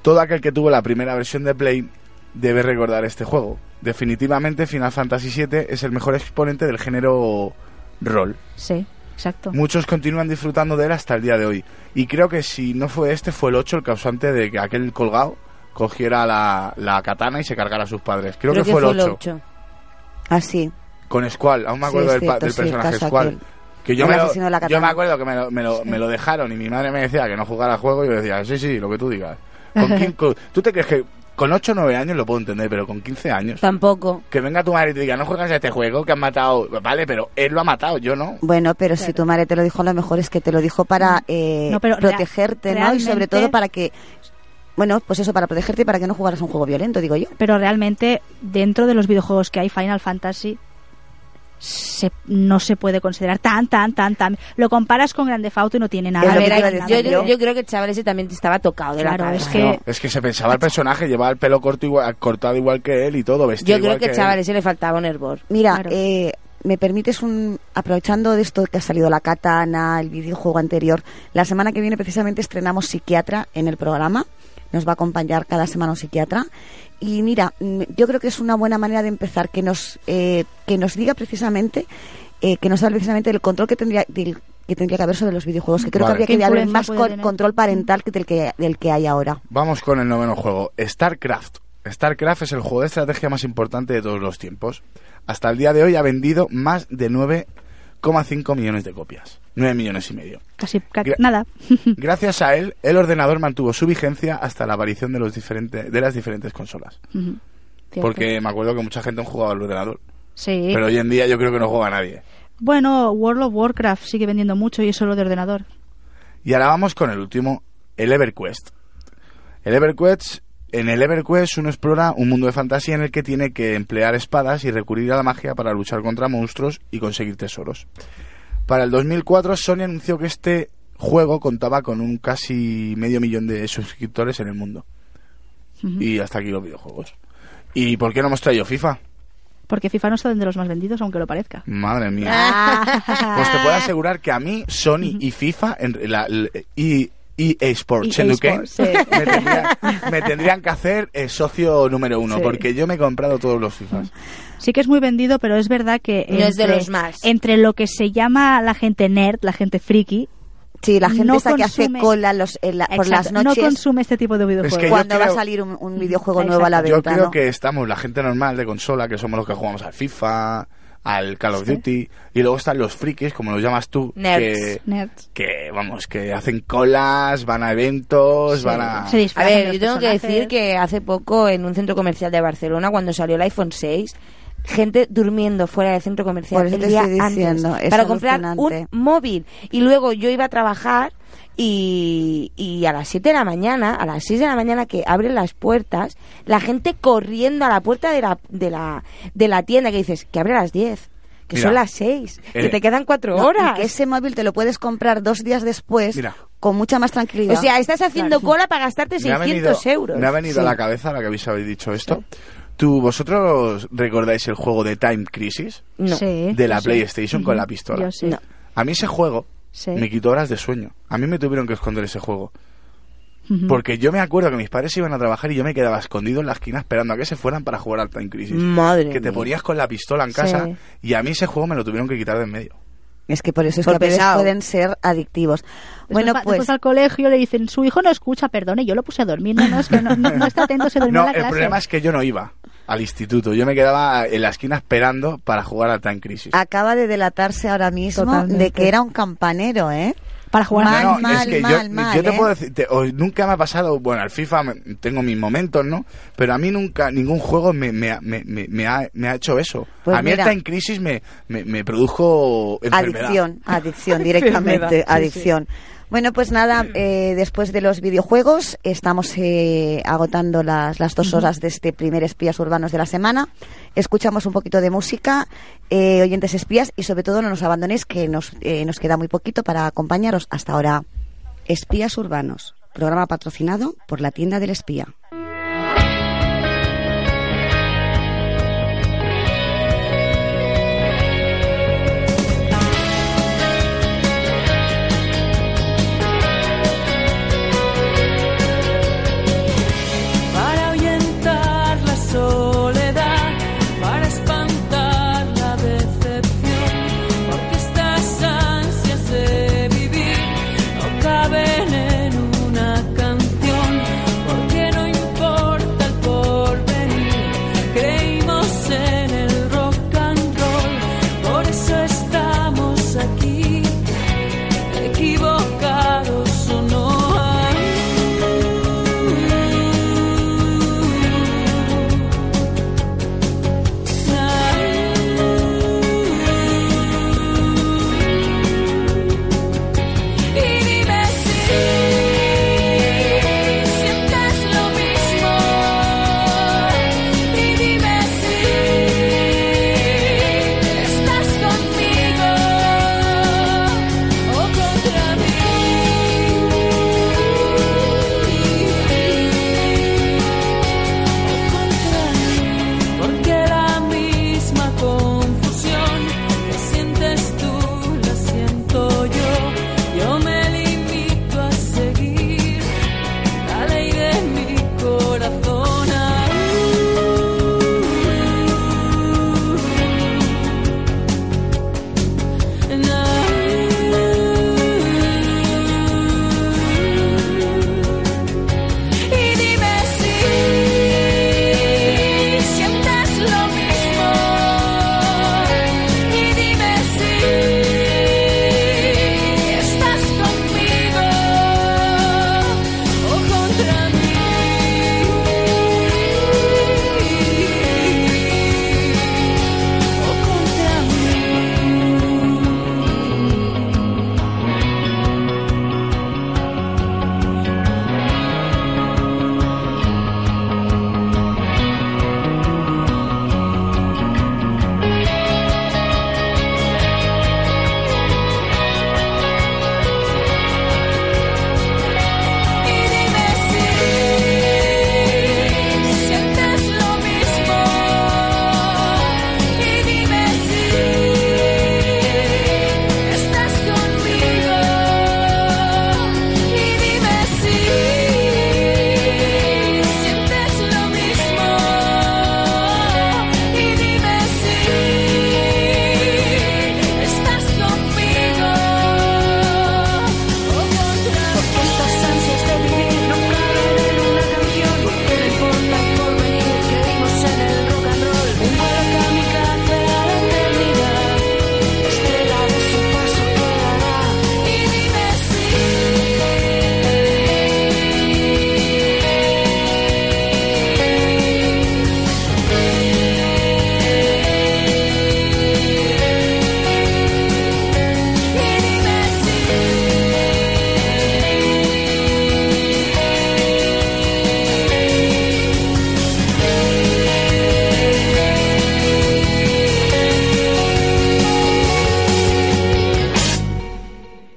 Todo aquel que tuvo la primera versión de Play debe recordar este juego. Definitivamente Final Fantasy VII es el mejor exponente del género rol. Sí, exacto. Muchos continúan disfrutando de él hasta el día de hoy. Y creo que si no fue este, fue el 8 el causante de que aquel colgado cogiera la katana y se cargara a sus padres. Creo que fue el 8. Así. Con Squall, aún me acuerdo del personaje Squall. Que yo me acuerdo que me lo dejaron y mi madre me decía que no jugara al juego y yo decía, sí, lo que tú digas. ¿Tú te crees que con 8 o 9 años lo puedo entender, pero con 15 años? Tampoco. Que venga tu madre y te diga, no juegas a este juego que has matado. Vale, pero él lo ha matado, yo no. Bueno, pero si tu madre te lo dijo, a lo mejor es que te lo dijo para protegerte, ¿no? Y sobre todo para que... Bueno, pues eso, para protegerte y para que no jugaras un juego violento, digo yo. Pero realmente, dentro de los videojuegos que hay, Final Fantasy... no se puede considerar tan. Lo comparas con Grand Theft Auto y no tiene nada. A ver, yo creo que el chaval ese también estaba tocado de la cabeza. Es que se pensaba el personaje, llevaba el pelo cortado igual que él y todo, vestido igual. Yo creo que al chaval ese le faltaba un hervor. Mira, me permites aprovechando de esto que ha salido la katana, el videojuego anterior, la semana que viene precisamente estrenamos psiquiatra en el programa. Nos va a acompañar cada semana un psiquiatra. Y mira, yo creo que es una buena manera de empezar, que nos hable precisamente del control que tendría que haber sobre los videojuegos, que creo que habría que haber más control parental que del que hay ahora. Vamos con el 9º juego, StarCraft. StarCraft es el juego de estrategia más importante de todos los tiempos. Hasta el día de hoy ha vendido más de 9,5 millones de copias. 9,5 millones. Casi nada. Gracias a él, el ordenador mantuvo su vigencia hasta la aparición de las diferentes consolas. Porque me acuerdo que mucha gente no jugaba al ordenador. Sí. Pero hoy en día yo creo que no juega nadie. Bueno, World of Warcraft sigue vendiendo mucho y es solo de ordenador. Y ahora vamos con el último, el Everquest. En el EverQuest uno explora un mundo de fantasía en el que tiene que emplear espadas y recurrir a la magia para luchar contra monstruos y conseguir tesoros. Para el 2004, Sony anunció que este juego contaba con un casi medio millón de suscriptores en el mundo. Y hasta aquí los videojuegos. ¿Y por qué no hemos traído FIFA? Porque FIFA no está de los más vendidos, aunque lo parezca. Madre mía. Pues te puedo asegurar que a mí, Sony y FIFA... y eSports me tendrían que hacer el socio número 1, porque yo me he comprado todos los FIFAs. Sí que es muy vendido, pero es verdad que no es de los más. Entre lo que se llama la gente nerd, la gente friki, sí, la gente que hace cola por las noches, no consume este tipo de videojuegos. Es que cuando va a salir un videojuego nuevo a la venta. Yo creo que estamos la gente normal de consola, que somos los que jugamos al FIFA, al Call of Duty, y luego están los frikis, como los llamas tú, nerds. Que vamos, que hacen colas, van a eventos, van a... A ver, yo tengo que decir que hace poco en un centro comercial de Barcelona, cuando salió el iPhone 6, gente durmiendo fuera del centro comercial el día antes para comprar un móvil. Y luego yo iba a trabajar y a las 7 de la mañana, a las 6 de la mañana que abren las puertas, la gente corriendo a la puerta de la tienda, que dices, que abre a las 10. Que mira, son las 6, que te quedan 4 horas. Ese móvil te lo puedes comprar 2 días después, con mucha más tranquilidad. O sea, estás haciendo cola para gastarte 600 euros. Me ha venido a la cabeza, ahora que habéis dicho esto. ¿Vosotros recordáis el juego de Time Crisis? No. Sí, de la PlayStation con la pistola. Yo sí. No. A mí ese juego me quitó horas de sueño. A mí me tuvieron que esconder ese juego. Porque yo me acuerdo que mis padres iban a trabajar y yo me quedaba escondido en la esquina esperando a que se fueran para jugar al Time Crisis. Madre que te ponías con la pistola en casa y a mí ese juego me lo tuvieron que quitar de en medio. Es que por eso es que a veces pueden ser adictivos. Bueno, después, después al colegio le dicen, su hijo no escucha, perdone, yo lo puse a dormir, no está atento, se durmió la clase. No, el problema es que yo no iba al instituto, yo me quedaba en la esquina esperando para jugar al Time Crisis. Acaba de delatarse ahora mismo de que era un campanero, ¿eh? Para jugar mal, yo te puedo decir, nunca me ha pasado, bueno, al FIFA tengo mis momentos, ¿no? Pero a mí nunca, ningún juego me ha hecho eso. Pues a mí esta en crisis me produjo enfermedad. Adicción directamente, adicción. Bueno, pues nada, después de los videojuegos estamos agotando las 2 horas de este primer Espías Urbanos de la semana. Escuchamos un poquito de música, oyentes espías, y sobre todo no nos abandonéis, que nos queda muy poquito para acompañaros. Hasta ahora, Espías Urbanos, programa patrocinado por La Tienda del Espía. En una canción, porque no importa.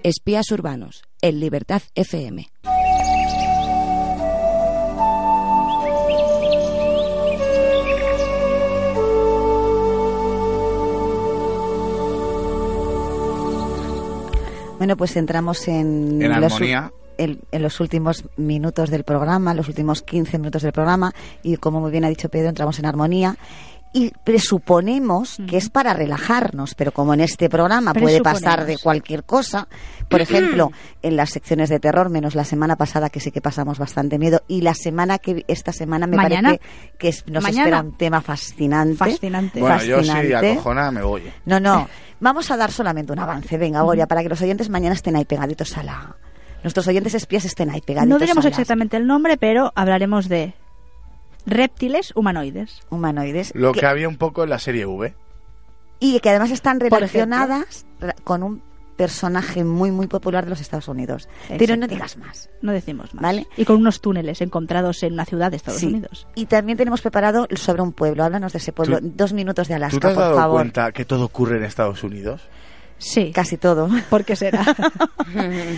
Espías Urbanos, en Libertad FM. Bueno, pues entramos en armonía. En los últimos minutos del programa, los últimos 15 minutos del programa, y como muy bien ha dicho Pedro, entramos en armonía y presuponemos que es para relajarnos, pero como en este programa puede pasar de cualquier cosa, por ejemplo, en las secciones de terror, menos la semana pasada que sí que pasamos bastante miedo, y la semana que esta semana me parece que nos espera un tema fascinante. Bueno, fascinante. Yo sí, acojona, me voy. No, vamos a dar solamente un avance, venga, Goria, para que los oyentes mañana estén ahí pegaditos a la... Nuestros oyentes espías estén ahí pegaditos. No diremos exactamente el nombre, pero hablaremos de reptiles humanoides. Lo que había un poco en la serie V. Y que además están relacionadas con un personaje muy, muy popular de los Estados Unidos. Exacto. Pero no digas más. No decimos más. ¿Vale? Y con unos túneles encontrados en una ciudad de Estados Unidos. Y también tenemos preparado sobre un pueblo. Háblanos de ese pueblo. 2 minutos de Alaska, por favor. ¿Tú te has dado cuenta que todo ocurre en Estados Unidos? Sí. Casi todo. ¿Por qué será?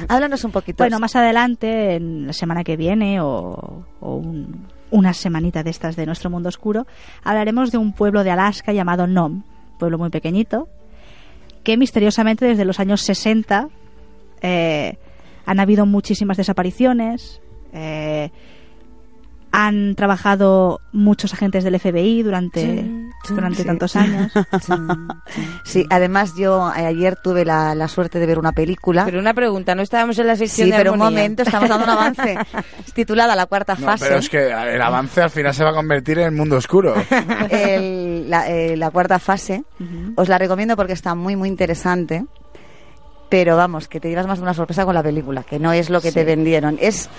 Háblanos un poquito. Bueno, más adelante, en la semana que viene o una semanita de estas de Nuestro Mundo Oscuro, hablaremos de un pueblo de Alaska llamado Nome, pueblo muy pequeñito, que misteriosamente desde los años 60 han habido muchísimas desapariciones, han trabajado muchos agentes del FBI durante tantos años. Sí, además yo ayer tuve la suerte de ver una película. Pero una pregunta, no estábamos en la sección de armonía. Sí, pero un momento, estamos dando un avance. Es titulada La Cuarta Fase. Pero es que el avance al final se va a convertir en Mundo Oscuro. La Cuarta Fase, os la recomiendo porque está muy, muy interesante. Pero vamos, que te llevas más de una sorpresa con la película, que no es lo que te vendieron. Es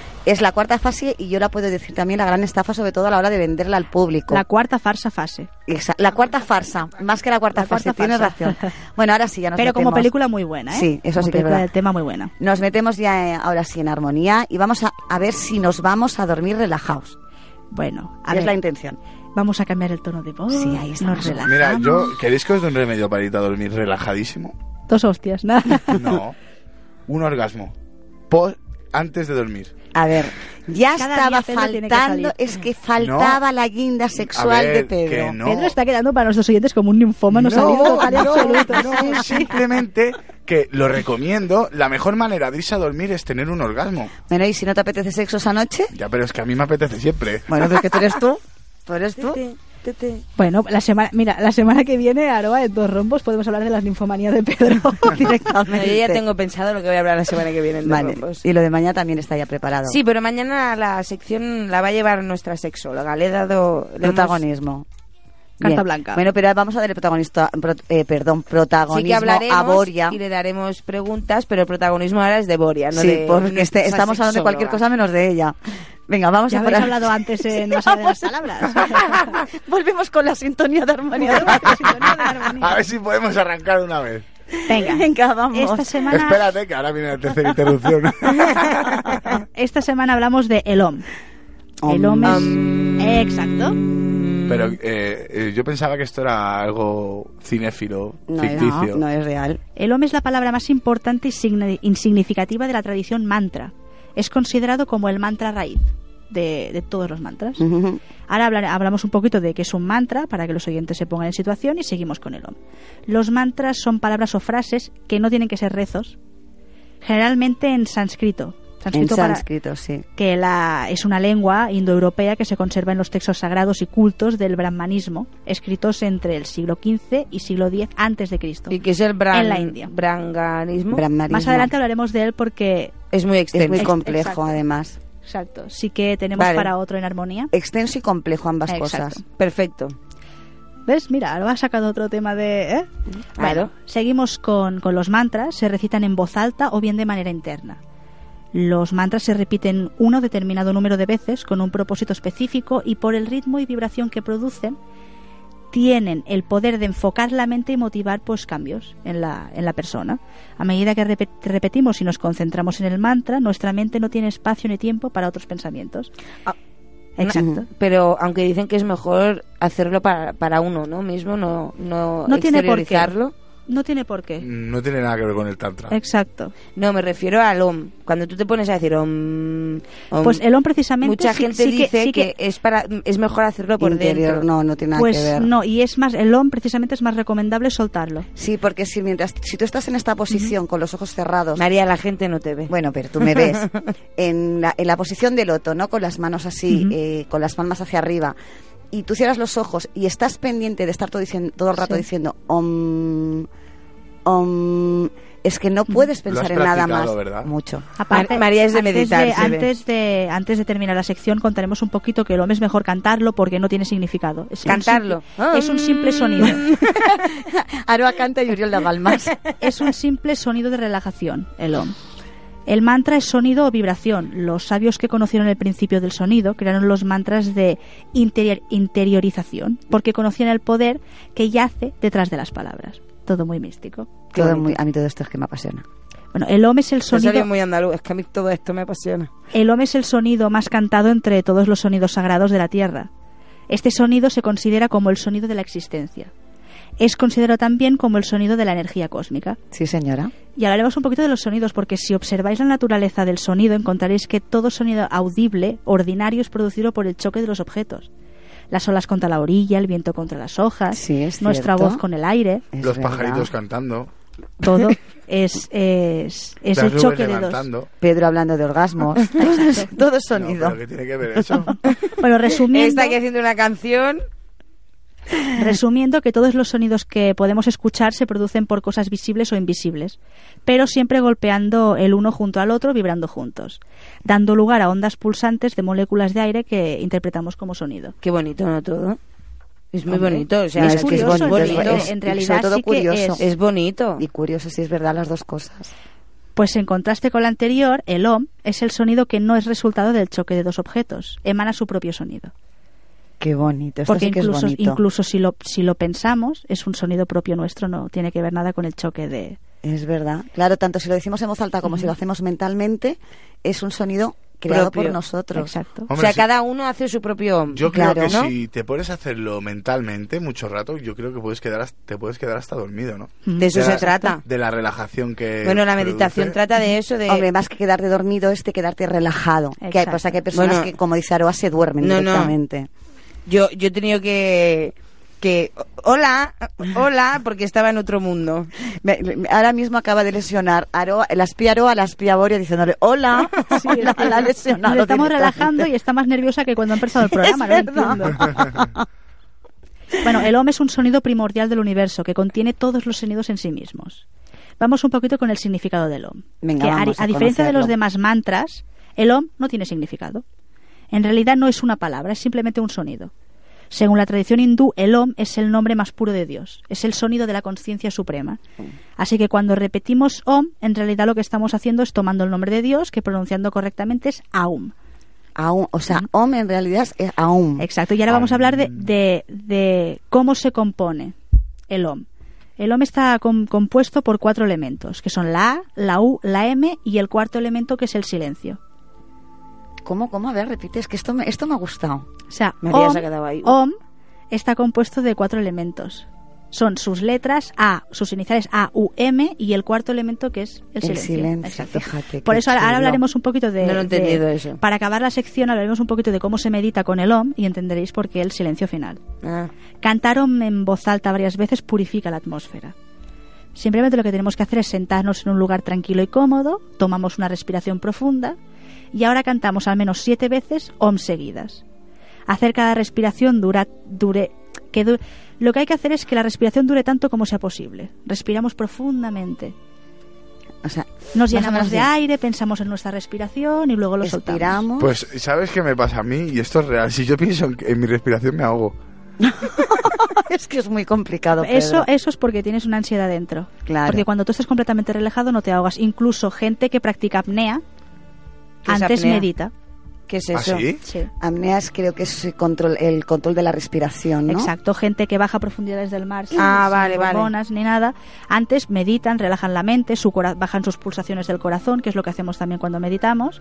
la cuarta fase, y yo la puedo decir también la gran estafa, sobre todo a la hora de venderla al público. La cuarta fase. Exacto. La cuarta farsa, más que la cuarta fase. Tienes razón. Bueno, ahora sí, ya nos metemos. Pero como película muy buena, ¿eh? Sí, eso como sí que es verdad. Del tema muy buena. Nos metemos ya ahora sí en armonía y vamos a ver si nos vamos a dormir relajados. Bueno, es la intención. Vamos a cambiar el tono de voz. Sí, ahí está. Nos relajamos. Mira, ¿queréis que os dé un remedio para ir a dormir relajadísimo? 2 hostias, nada. No, un orgasmo antes de dormir. A ver, ya cada estaba faltando, faltaba la guinda sexual de Pedro. Pedro está quedando para nuestros oyentes como un ninfómano salido total y absoluto. No, simplemente que lo recomiendo. La mejor manera de irse a dormir es tener un orgasmo. Bueno, ¿y si no te apetece sexo esa noche? Ya, pero es que a mí me apetece siempre. Bueno, pero es que tú eres tú. Bueno, la semana que viene, Aroa, en 2 rombos podemos hablar de las ninfomanías de Pedro directamente. Yo ya tengo pensado lo que voy a hablar la semana que viene en 2 rombos. Y lo de mañana también está ya preparado. Sí, pero mañana la sección la va a llevar nuestra sexóloga. Le he dado protagonismo. Carta blanca. Bueno, pero vamos a darle protagonismo sí que hablaremos a Boria. Y le daremos preguntas, pero el protagonismo ahora es de Boria, no porque estamos hablando de cualquier cosa menos de ella. Venga, vamos a hablar. Ya habéis hablado antes en Masa de las Palabras. Volvemos con la sintonía de armonía. A ver si podemos arrancar una vez. Venga, vamos. Esta semana... Espérate, que ahora viene la tercera interrupción. Esta semana hablamos de el OM. El OM es... Exacto. Pero yo pensaba que esto era algo cinéfilo, ficticio. No, es real. El OM es la palabra más importante y insignificativa de la tradición mantra. Es considerado como el mantra raíz de todos los mantras. Ahora hablamos un poquito de qué es un mantra para que los oyentes se pongan en situación, y seguimos con el OM. Los mantras son palabras o frases que no tienen que ser rezos, generalmente en sánscrito. Sí. Que es una lengua indoeuropea que se conserva en los textos sagrados y cultos del brahmanismo, escritos entre el siglo XV y siglo X a.C. ¿Y qué es el en la India? Brahmanismo. Más adelante hablaremos de él porque... Es muy extenso. Es muy complejo, exacto. Además. Exacto. Sí que tenemos para otro en armonía. Extenso y complejo, ambas cosas. Perfecto. ¿Ves? Mira, ahora has sacado otro tema de... Bueno, seguimos con los mantras. Se recitan en voz alta o bien de manera interna. Los mantras se repiten un determinado número de veces con un propósito específico, y por el ritmo y vibración que producen tienen el poder de enfocar la mente y motivar cambios en la persona. A medida que repetimos y nos concentramos en el mantra, nuestra mente no tiene espacio ni tiempo para otros pensamientos. Exacto. Pero aunque dicen que es mejor hacerlo para uno mismo, no tiene por qué. No tiene por qué. No tiene nada que ver con el tantra. Exacto. No, me refiero al OM. Cuando tú te pones a decir OM. Pues el OM precisamente... Mucha gente dice que es mejor hacerlo por interior, dentro. No tiene nada que ver. Pues no, y es más, el OM precisamente es más recomendable soltarlo. Sí, porque si tú estás en esta posición con los ojos cerrados... María, la gente no te ve. Bueno, pero tú me ves. en la posición del loto, ¿no? Con las manos así, con las palmas hacia arriba... y tú cierras los ojos y estás pendiente de estar todo el rato diciendo es que no puedes pensar en nada más, ¿verdad? Mucho. Aparte, María es de meditar. Antes de terminar la sección contaremos un poquito que el OM es mejor cantarlo porque no tiene significado. Es un simple sonido. Aroa canta y Uriol da palmas. Es un simple sonido de relajación, el OM. El mantra es sonido o vibración. Los sabios que conocieron el principio del sonido crearon los mantras de interiorización, porque conocían el poder que yace detrás de las palabras. Todo muy místico. A mí todo esto es que me apasiona. Bueno, el OM es el sonido... Eso es muy andaluz, es que a mí todo esto me apasiona. El OM es el sonido más cantado entre todos los sonidos sagrados de la Tierra. Este sonido se considera como el sonido de la existencia. Es considerado también como el sonido de la energía cósmica. Sí, señora. Y hablaremos un poquito de los sonidos, porque si observáis la naturaleza del sonido, encontraréis que todo sonido audible, ordinario, es producido por el choque de los objetos. Las olas contra la orilla, el viento contra las hojas, sí, nuestra voz con el aire. Los pajaritos cantando. Todo es el choque levantando. De dos. Pedro hablando de orgasmos. Todo sonido. No, ¿pero qué tiene que ver eso? Bueno, resumiendo... Está aquí haciendo una canción... Resumiendo, que todos los sonidos que podemos escuchar se producen por cosas visibles o invisibles, pero siempre golpeando el uno junto al otro, vibrando juntos, dando lugar a ondas pulsantes de moléculas de aire que interpretamos como sonido. Qué bonito, ¿no? Todo es muy bonito, o sea, es curioso, que es bonito. En realidad todo sí curioso. Que es bonito y curioso, si es verdad, las dos cosas. Pues en contraste con lo anterior, el OM es el sonido que no es resultado del choque de dos objetos, emana su propio sonido. Qué bonito, esto porque sí que incluso, es bonito. Incluso si lo pensamos, es un sonido propio nuestro, no tiene que ver nada con el choque de... Es verdad, claro, tanto si lo decimos en voz alta como si lo hacemos mentalmente, es un sonido creado propio por nosotros. Exacto. Hombre, o sea, cada uno hace su propio... Yo creo que, ¿no? Si te pones a hacerlo mentalmente mucho rato, yo creo que te puedes quedar hasta dormido, ¿no? De eso se trata. De la relajación que... Bueno, la meditación trata de eso, de... Hombre, más que quedarte dormido es de quedarte relajado. Exacto. Que hay, pues, hay personas que, como dice Aroa, se duermen directamente. No. Yo he tenido que hola, porque estaba en otro mundo. Ahora mismo acaba de lesionar Aroa, la espía Boria, diciéndole hola. Sí, hola, la ha lesionado. Lo estamos relajando y está más nerviosa que cuando ha empezado el programa. Es verdad. Bueno, el OM es un sonido primordial del universo que contiene todos los sonidos en sí mismos. Vamos un poquito con el significado del OM. Venga, a diferencia de los demás mantras, el OM no tiene significado. En realidad no es una palabra, es simplemente un sonido. Según la tradición hindú, el OM es el nombre más puro de Dios, es el sonido de la conciencia suprema. Así que cuando repetimos OM, en realidad lo que estamos haciendo es tomando el nombre de Dios, que pronunciando correctamente es AUM. AUM, o sea, OM en realidad es AUM. Exacto, y ahora vamos a hablar de cómo se compone el OM. El OM está compuesto por 4 elementos, que son la A, la U, la M y el cuarto elemento, que es el silencio. ¿Cómo? A ver, repite, es que esto me ha gustado. O sea, María se ha quedado ahí. OM está compuesto de 4 elementos. Son sus letras, sus iniciales A, U, M, y el cuarto elemento, que es el silencio. Fíjate. Por eso ahora hablaremos un poquito de... No lo he entendido eso. Para acabar la sección hablaremos un poquito de cómo se medita con el OM y entenderéis por qué el silencio final. Cantar OM en voz alta varias veces purifica la atmósfera. Simplemente lo que tenemos que hacer es sentarnos en un lugar tranquilo y cómodo, tomamos una respiración profunda y ahora cantamos al menos 7 veces OM seguidas. Hacer cada respiración lo que hay que hacer es que la respiración dure tanto como sea posible. Respiramos profundamente. O sea, nos llenamos de aire, pensamos en nuestra respiración y luego lo soltamos. Pues, ¿sabes qué me pasa a mí? Y esto es real. Si yo pienso en mi respiración, me ahogo. Es que es muy complicado, Pedro. Eso es porque tienes una ansiedad dentro. Claro. Porque cuando tú estás completamente relajado no te ahogas. Incluso gente que practica apnea antes medita. ¿Qué es eso? ¿Ah, sí? Sí. Apnea es, creo que es el control de la respiración, ¿no? Exacto, gente que baja a profundidades del mar sin hormonas ni nada. Antes meditan, relajan la mente, bajan sus pulsaciones del corazón, que es lo que hacemos también cuando meditamos,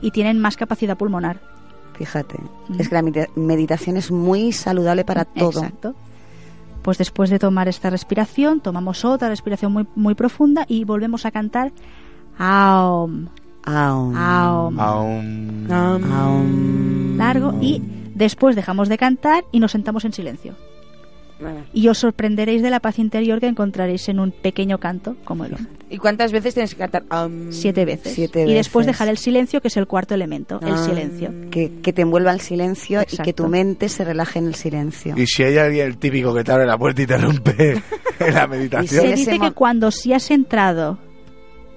y tienen más capacidad pulmonar. Fíjate, es que la meditación es muy saludable para todo. Exacto. Pues después de tomar esta respiración, tomamos otra respiración muy, muy profunda y volvemos a cantar Aum. Aum. Aum. Aum. Aum. Aum. Largo. Aum. Y después dejamos de cantar y nos sentamos en silencio. Y os sorprenderéis de la paz interior que encontraréis en un pequeño canto como el otro. ¿Y cuántas veces tienes que cantar? 7 veces. 7 veces. Y después dejar el silencio, que es el cuarto elemento, el silencio. Que te envuelva el silencio. Exacto. Y que tu mente se relaje en el silencio. Y si hay alguien, el típico que te abre la puerta y te rompe en la meditación. Y se dice que cuando sí has entrado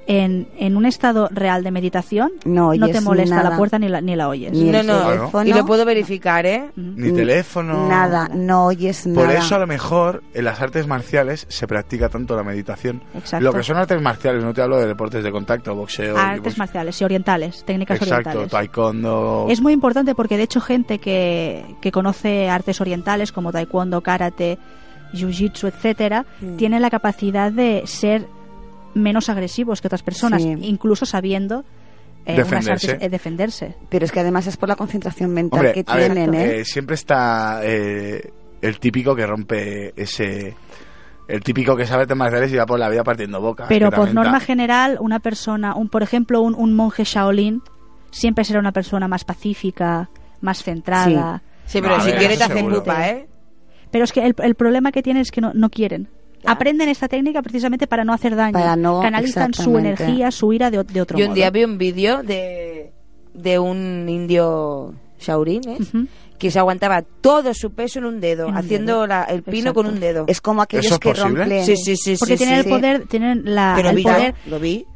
en un estado real de meditación, no te molesta nada. La puerta ni la oyes. No. Y lo puedo verificar, ¿eh? Ni teléfono. Nada, no oyes nada. Por eso a lo mejor en las artes marciales se practica tanto la meditación. Exacto. Lo que son artes marciales, no te hablo de deportes de contacto, boxeo. Artes marciales y orientales, técnicas. Exacto, orientales. Exacto, taekwondo. Es muy importante porque de hecho gente que conoce artes orientales como taekwondo, karate, jiu-jitsu, etcétera, tiene la capacidad de ser menos agresivos que otras personas, sí. Incluso sabiendo defenderse. Pero es que además es por la concentración mental. Hombre, que tienen. Ver, siempre está el típico que rompe ese. El típico que sabe temas reales y va por la vida partiendo boca. Pero por norma general, una persona, por ejemplo, un monje Shaolin, siempre será una persona más pacífica, más centrada. Sí, pero si quiere te hacen lupa, ¿eh? Pero es que el problema que tiene es que no quieren. Aprenden esta técnica precisamente para no hacer daño. Canalizan su energía, su ira de otro modo. Yo un día vi un vídeo de un indio Shaolin, uh-huh, que se aguantaba todo su peso en un dedo, el pino. Exacto. Con un dedo. Es como aquellos que rompen. Sí, porque tienen el poder,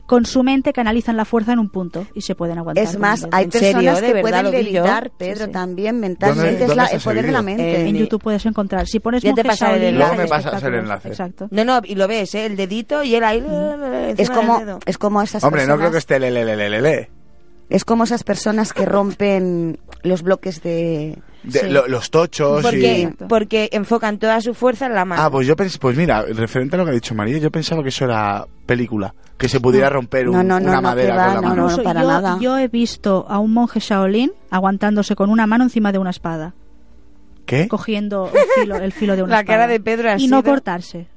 con su mente canalizan la fuerza en un punto y se pueden aguantar. Es más, hay personas que pueden levitar, Pedro, también mentalmente. Es el poder de la mente. En YouTube puedes encontrar. Si pones monje Shaolin, luego me pasas el enlace. Exacto. No, y lo ves, el dedito y el ahí. Es como esas personas. Hombre, no creo que esté le. Es como esas personas que rompen los bloques los tochos. Porque enfocan toda su fuerza en la mano. Ah, pues yo pensé, referente a lo que ha dicho María, yo pensaba que eso era película, que se pudiera romper una madera con la mano. No, para nada. Yo he visto a un monje Shaolin aguantándose con una mano encima de una espada. ¿Qué? Cogiendo el filo de una espada. La cara de Pedro así. Y no cortarse.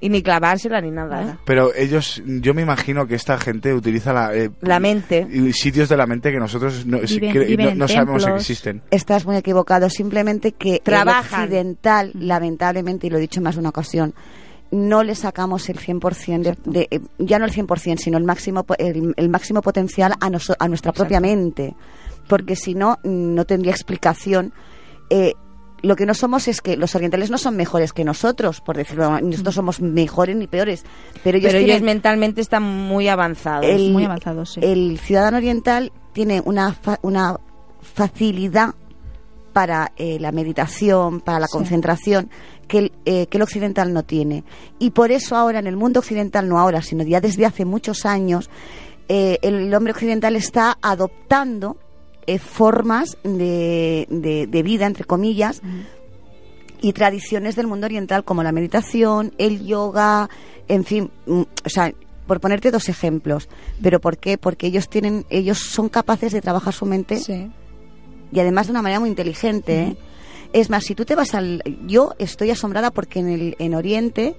Y ni clavársela ni nada. ¿Eh? Pero ellos, yo me imagino que esta gente utiliza la mente. Sitios de la mente que nosotros no sabemos que existen. Estás muy equivocado. Simplemente que trabajan. El occidental, lamentablemente, y lo he dicho más de una ocasión, no le sacamos el 100% de ya no el 100%, sino el máximo potencial a nuestra propia mente. Porque si no, no tendría explicación. Lo que no somos es que los orientales no son mejores que nosotros, por decirlo. Nosotros somos mejores ni peores. Pero ellos mentalmente están muy avanzados. Muy avanzados, sí. El ciudadano oriental tiene una facilidad para la meditación, para la concentración, que el occidental no tiene. Y por eso ahora, en el mundo occidental, no ahora, sino ya desde hace muchos años, el hombre occidental está adoptando formas de vida, entre comillas, y tradiciones del mundo oriental, como la meditación, el yoga, en fin, o sea, por ponerte 2 ejemplos. ¿Pero por qué? Porque ellos son capaces de trabajar su mente, y además de una manera muy inteligente, ¿eh? Es más, si tú te vas yo estoy asombrada porque en Oriente,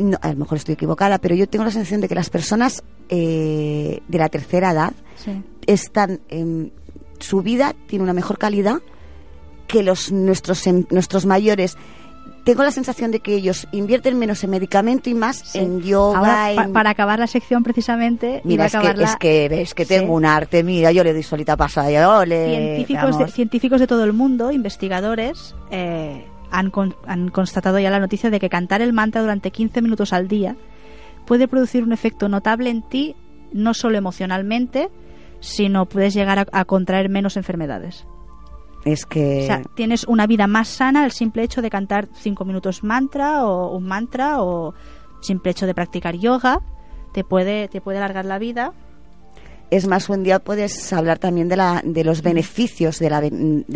no, a lo mejor estoy equivocada, pero yo tengo la sensación de que las personas de la tercera edad están, su vida tiene una mejor calidad que nuestros mayores. Tengo la sensación de que ellos invierten menos en medicamento y más en yoga. Ahora, para acabar la sección, precisamente. Mira, es que tengo un arte. Mira, yo le doy solita pasada. Científicos de todo el mundo, investigadores, han constatado ya la noticia de que cantar el mantra durante 15 minutos al día puede producir un efecto notable en ti, no solo emocionalmente, sino puedes llegar a contraer menos enfermedades. Es que, o sea, tienes una vida más sana al simple hecho de cantar 5 minutos mantra o un mantra, o simple hecho de practicar yoga te puede alargar la vida. Es más, un día puedes hablar también de los beneficios de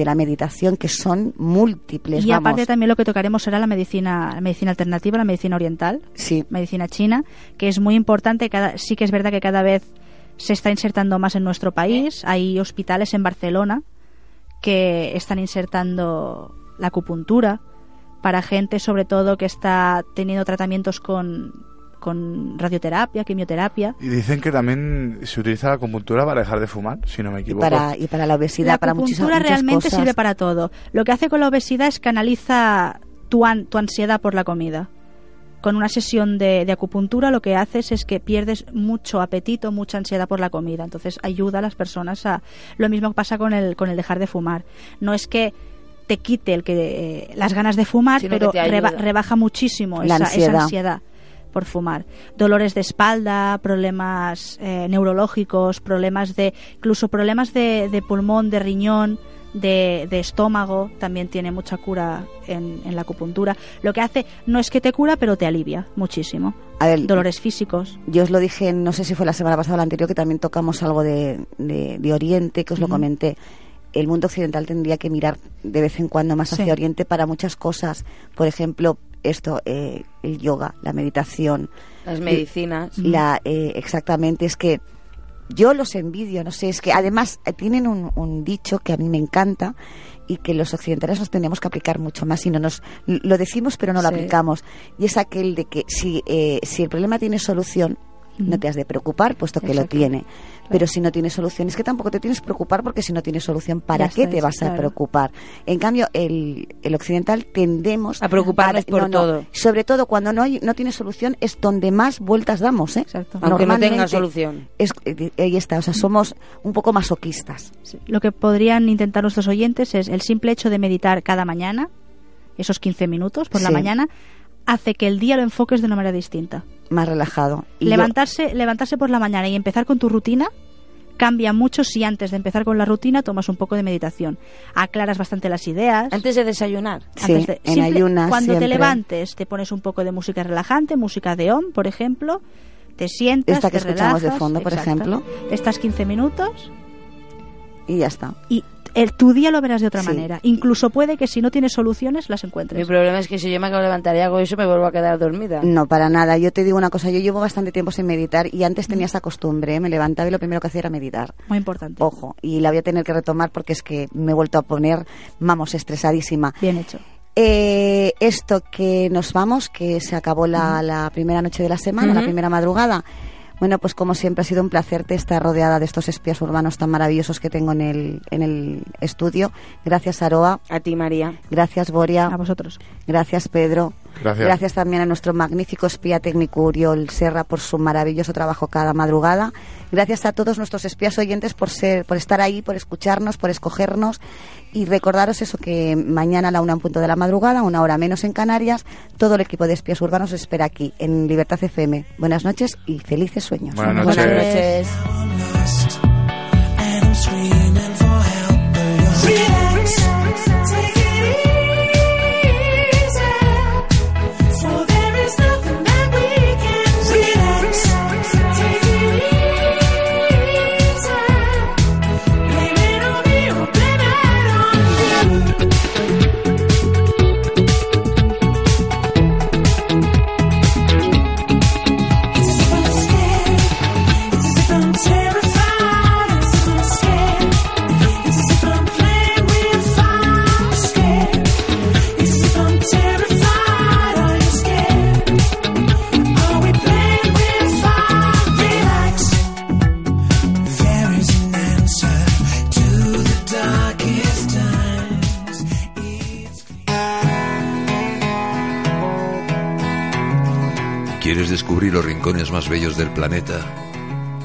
la meditación, que son múltiples. Y aparte también lo que tocaremos será la medicina alternativa, la medicina oriental, medicina china, que es muy importante. Sí que es verdad que cada vez se está insertando más en nuestro país. Hay hospitales en Barcelona que están insertando la acupuntura, para gente sobre todo que está teniendo tratamientos con radioterapia, quimioterapia. Y dicen que también se utiliza la acupuntura para dejar de fumar, si no me equivoco. Y para la obesidad, para muchísimas cosas. La acupuntura realmente sirve para todo. Lo que hace con la obesidad es canaliza tu ansiedad por la comida. Con una sesión de acupuntura lo que haces es que pierdes mucho apetito, mucha ansiedad por la comida. Entonces ayuda a las personas a... Lo mismo pasa con el dejar de fumar. No es que te quite las ganas de fumar, sino pero rebaja muchísimo esa ansiedad por fumar. Dolores de espalda, problemas neurológicos, incluso problemas de pulmón, de riñón, de estómago, también tiene mucha cura en la acupuntura. Lo que hace no es que te cura, pero te alivia muchísimo. A ver, dolores físicos. Yo os lo dije, no sé si fue la semana pasada o la anterior, que también tocamos algo de Oriente, que os lo comenté. El mundo occidental tendría que mirar de vez en cuando más hacia Oriente para muchas cosas. Por ejemplo, el yoga, la meditación, las medicinas. Exactamente, es que yo los envidio, no sé, es que además tienen un dicho que a mí me encanta y que los occidentales nos tendríamos que aplicar mucho más, si no nos lo decimos pero no lo aplicamos. Y es aquel de que si el problema tiene solución, no te has de preocupar, puesto que lo tiene. Pero si no tienes solución, es que tampoco te tienes que preocupar, porque si no tienes solución, ¿para qué te vas a preocupar? En cambio, el occidental tendemos a preocuparnos por todo. Sobre todo cuando no tiene solución, es donde más vueltas damos, ¿eh? Exacto. Aunque no tenga solución. Ahí está, o sea, somos un poco masoquistas. Sí. Lo que podrían intentar nuestros oyentes es el simple hecho de meditar cada mañana, esos 15 minutos por la mañana, hace que el día lo enfoques de una manera distinta. Más relajado. Y levantarse por la mañana y empezar con tu rutina cambia mucho si antes de empezar con la rutina tomas un poco de meditación. Aclaras bastante las ideas. Antes de desayunar. Cuando te levantes te pones un poco de música relajante, música de OM, por ejemplo. Te sientas, esta que te escuchamos relajas, de fondo, por ejemplo. Estás 15 minutos. Y ya está. Y tu día lo verás de otra manera. Incluso puede que si no tienes soluciones, las encuentres. Mi problema es que si yo me acabo de levantar y hago eso, me vuelvo a quedar dormida. No, para nada. Yo te digo una cosa. Yo llevo bastante tiempo sin meditar y antes tenía esa costumbre. Me levantaba y lo primero que hacía era meditar. Muy importante. Ojo. Y la voy a tener que retomar porque es que me he vuelto a poner, vamos, estresadísima. Bien hecho. Esto que nos vamos, que se acabó la primera noche de la semana, la primera madrugada. Bueno, pues como siempre ha sido un placer estar rodeada de estos espías urbanos tan maravillosos que tengo en el estudio. Gracias, Aroa. A ti, María. Gracias, Boria. A vosotros. Gracias, Pedro. Gracias. Gracias también a nuestro magnífico espía técnico Uriol Serra por su maravilloso trabajo cada madrugada. Gracias a todos nuestros espías oyentes por estar ahí, por escucharnos, por escogernos. Y recordaros eso, que mañana a la 1:00 de la madrugada, una hora menos en Canarias, todo el equipo de Espías Urbanos os espera aquí, en Libertad FM. Buenas noches y felices sueños. Buenas noches. ¿Quieres descubrir los rincones más bellos del planeta?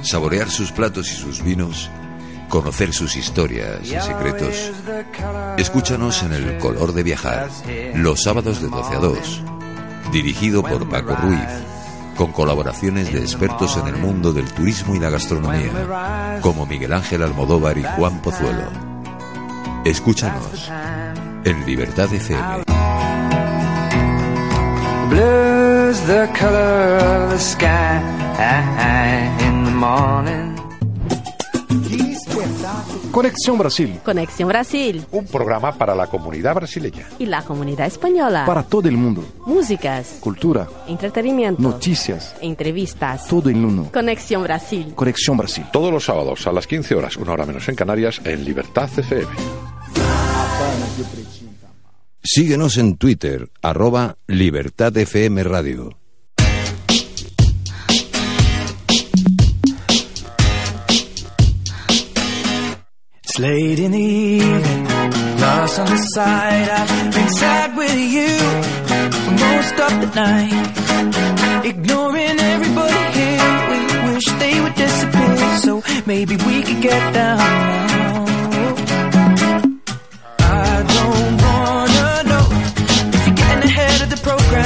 Saborear sus platos y sus vinos, conocer sus historias y secretos. Escúchanos en El Color de Viajar, los sábados de 12 a 2, dirigido por Paco Ruiz, con colaboraciones de expertos en el mundo del turismo y la gastronomía, como Miguel Ángel Almodóvar y Juan Pozuelo. Escúchanos en Libertad FM. Blue's the color of the sky in the morning. Conexión Brasil. Conexión Brasil. Un programa para la comunidad brasileña. Y la comunidad española. Para todo el mundo. Músicas. Cultura. Entretenimiento. Noticias. Entrevistas. Todo en uno. Conexión Brasil. Conexión Brasil. Todos los sábados a las 15 horas, una hora menos en Canarias, en Libertad FM. Síguenos en Twitter, @LibertadFMRadio. It's late in the evening, lost on the side. I've been sad with you for most of the night, ignoring everybody here. We wish they would disappear, so maybe we could get down now. I don't wanna know if you're getting ahead of the program.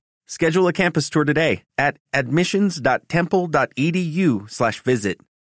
Schedule a campus tour today at admissions.temple.edu/visit.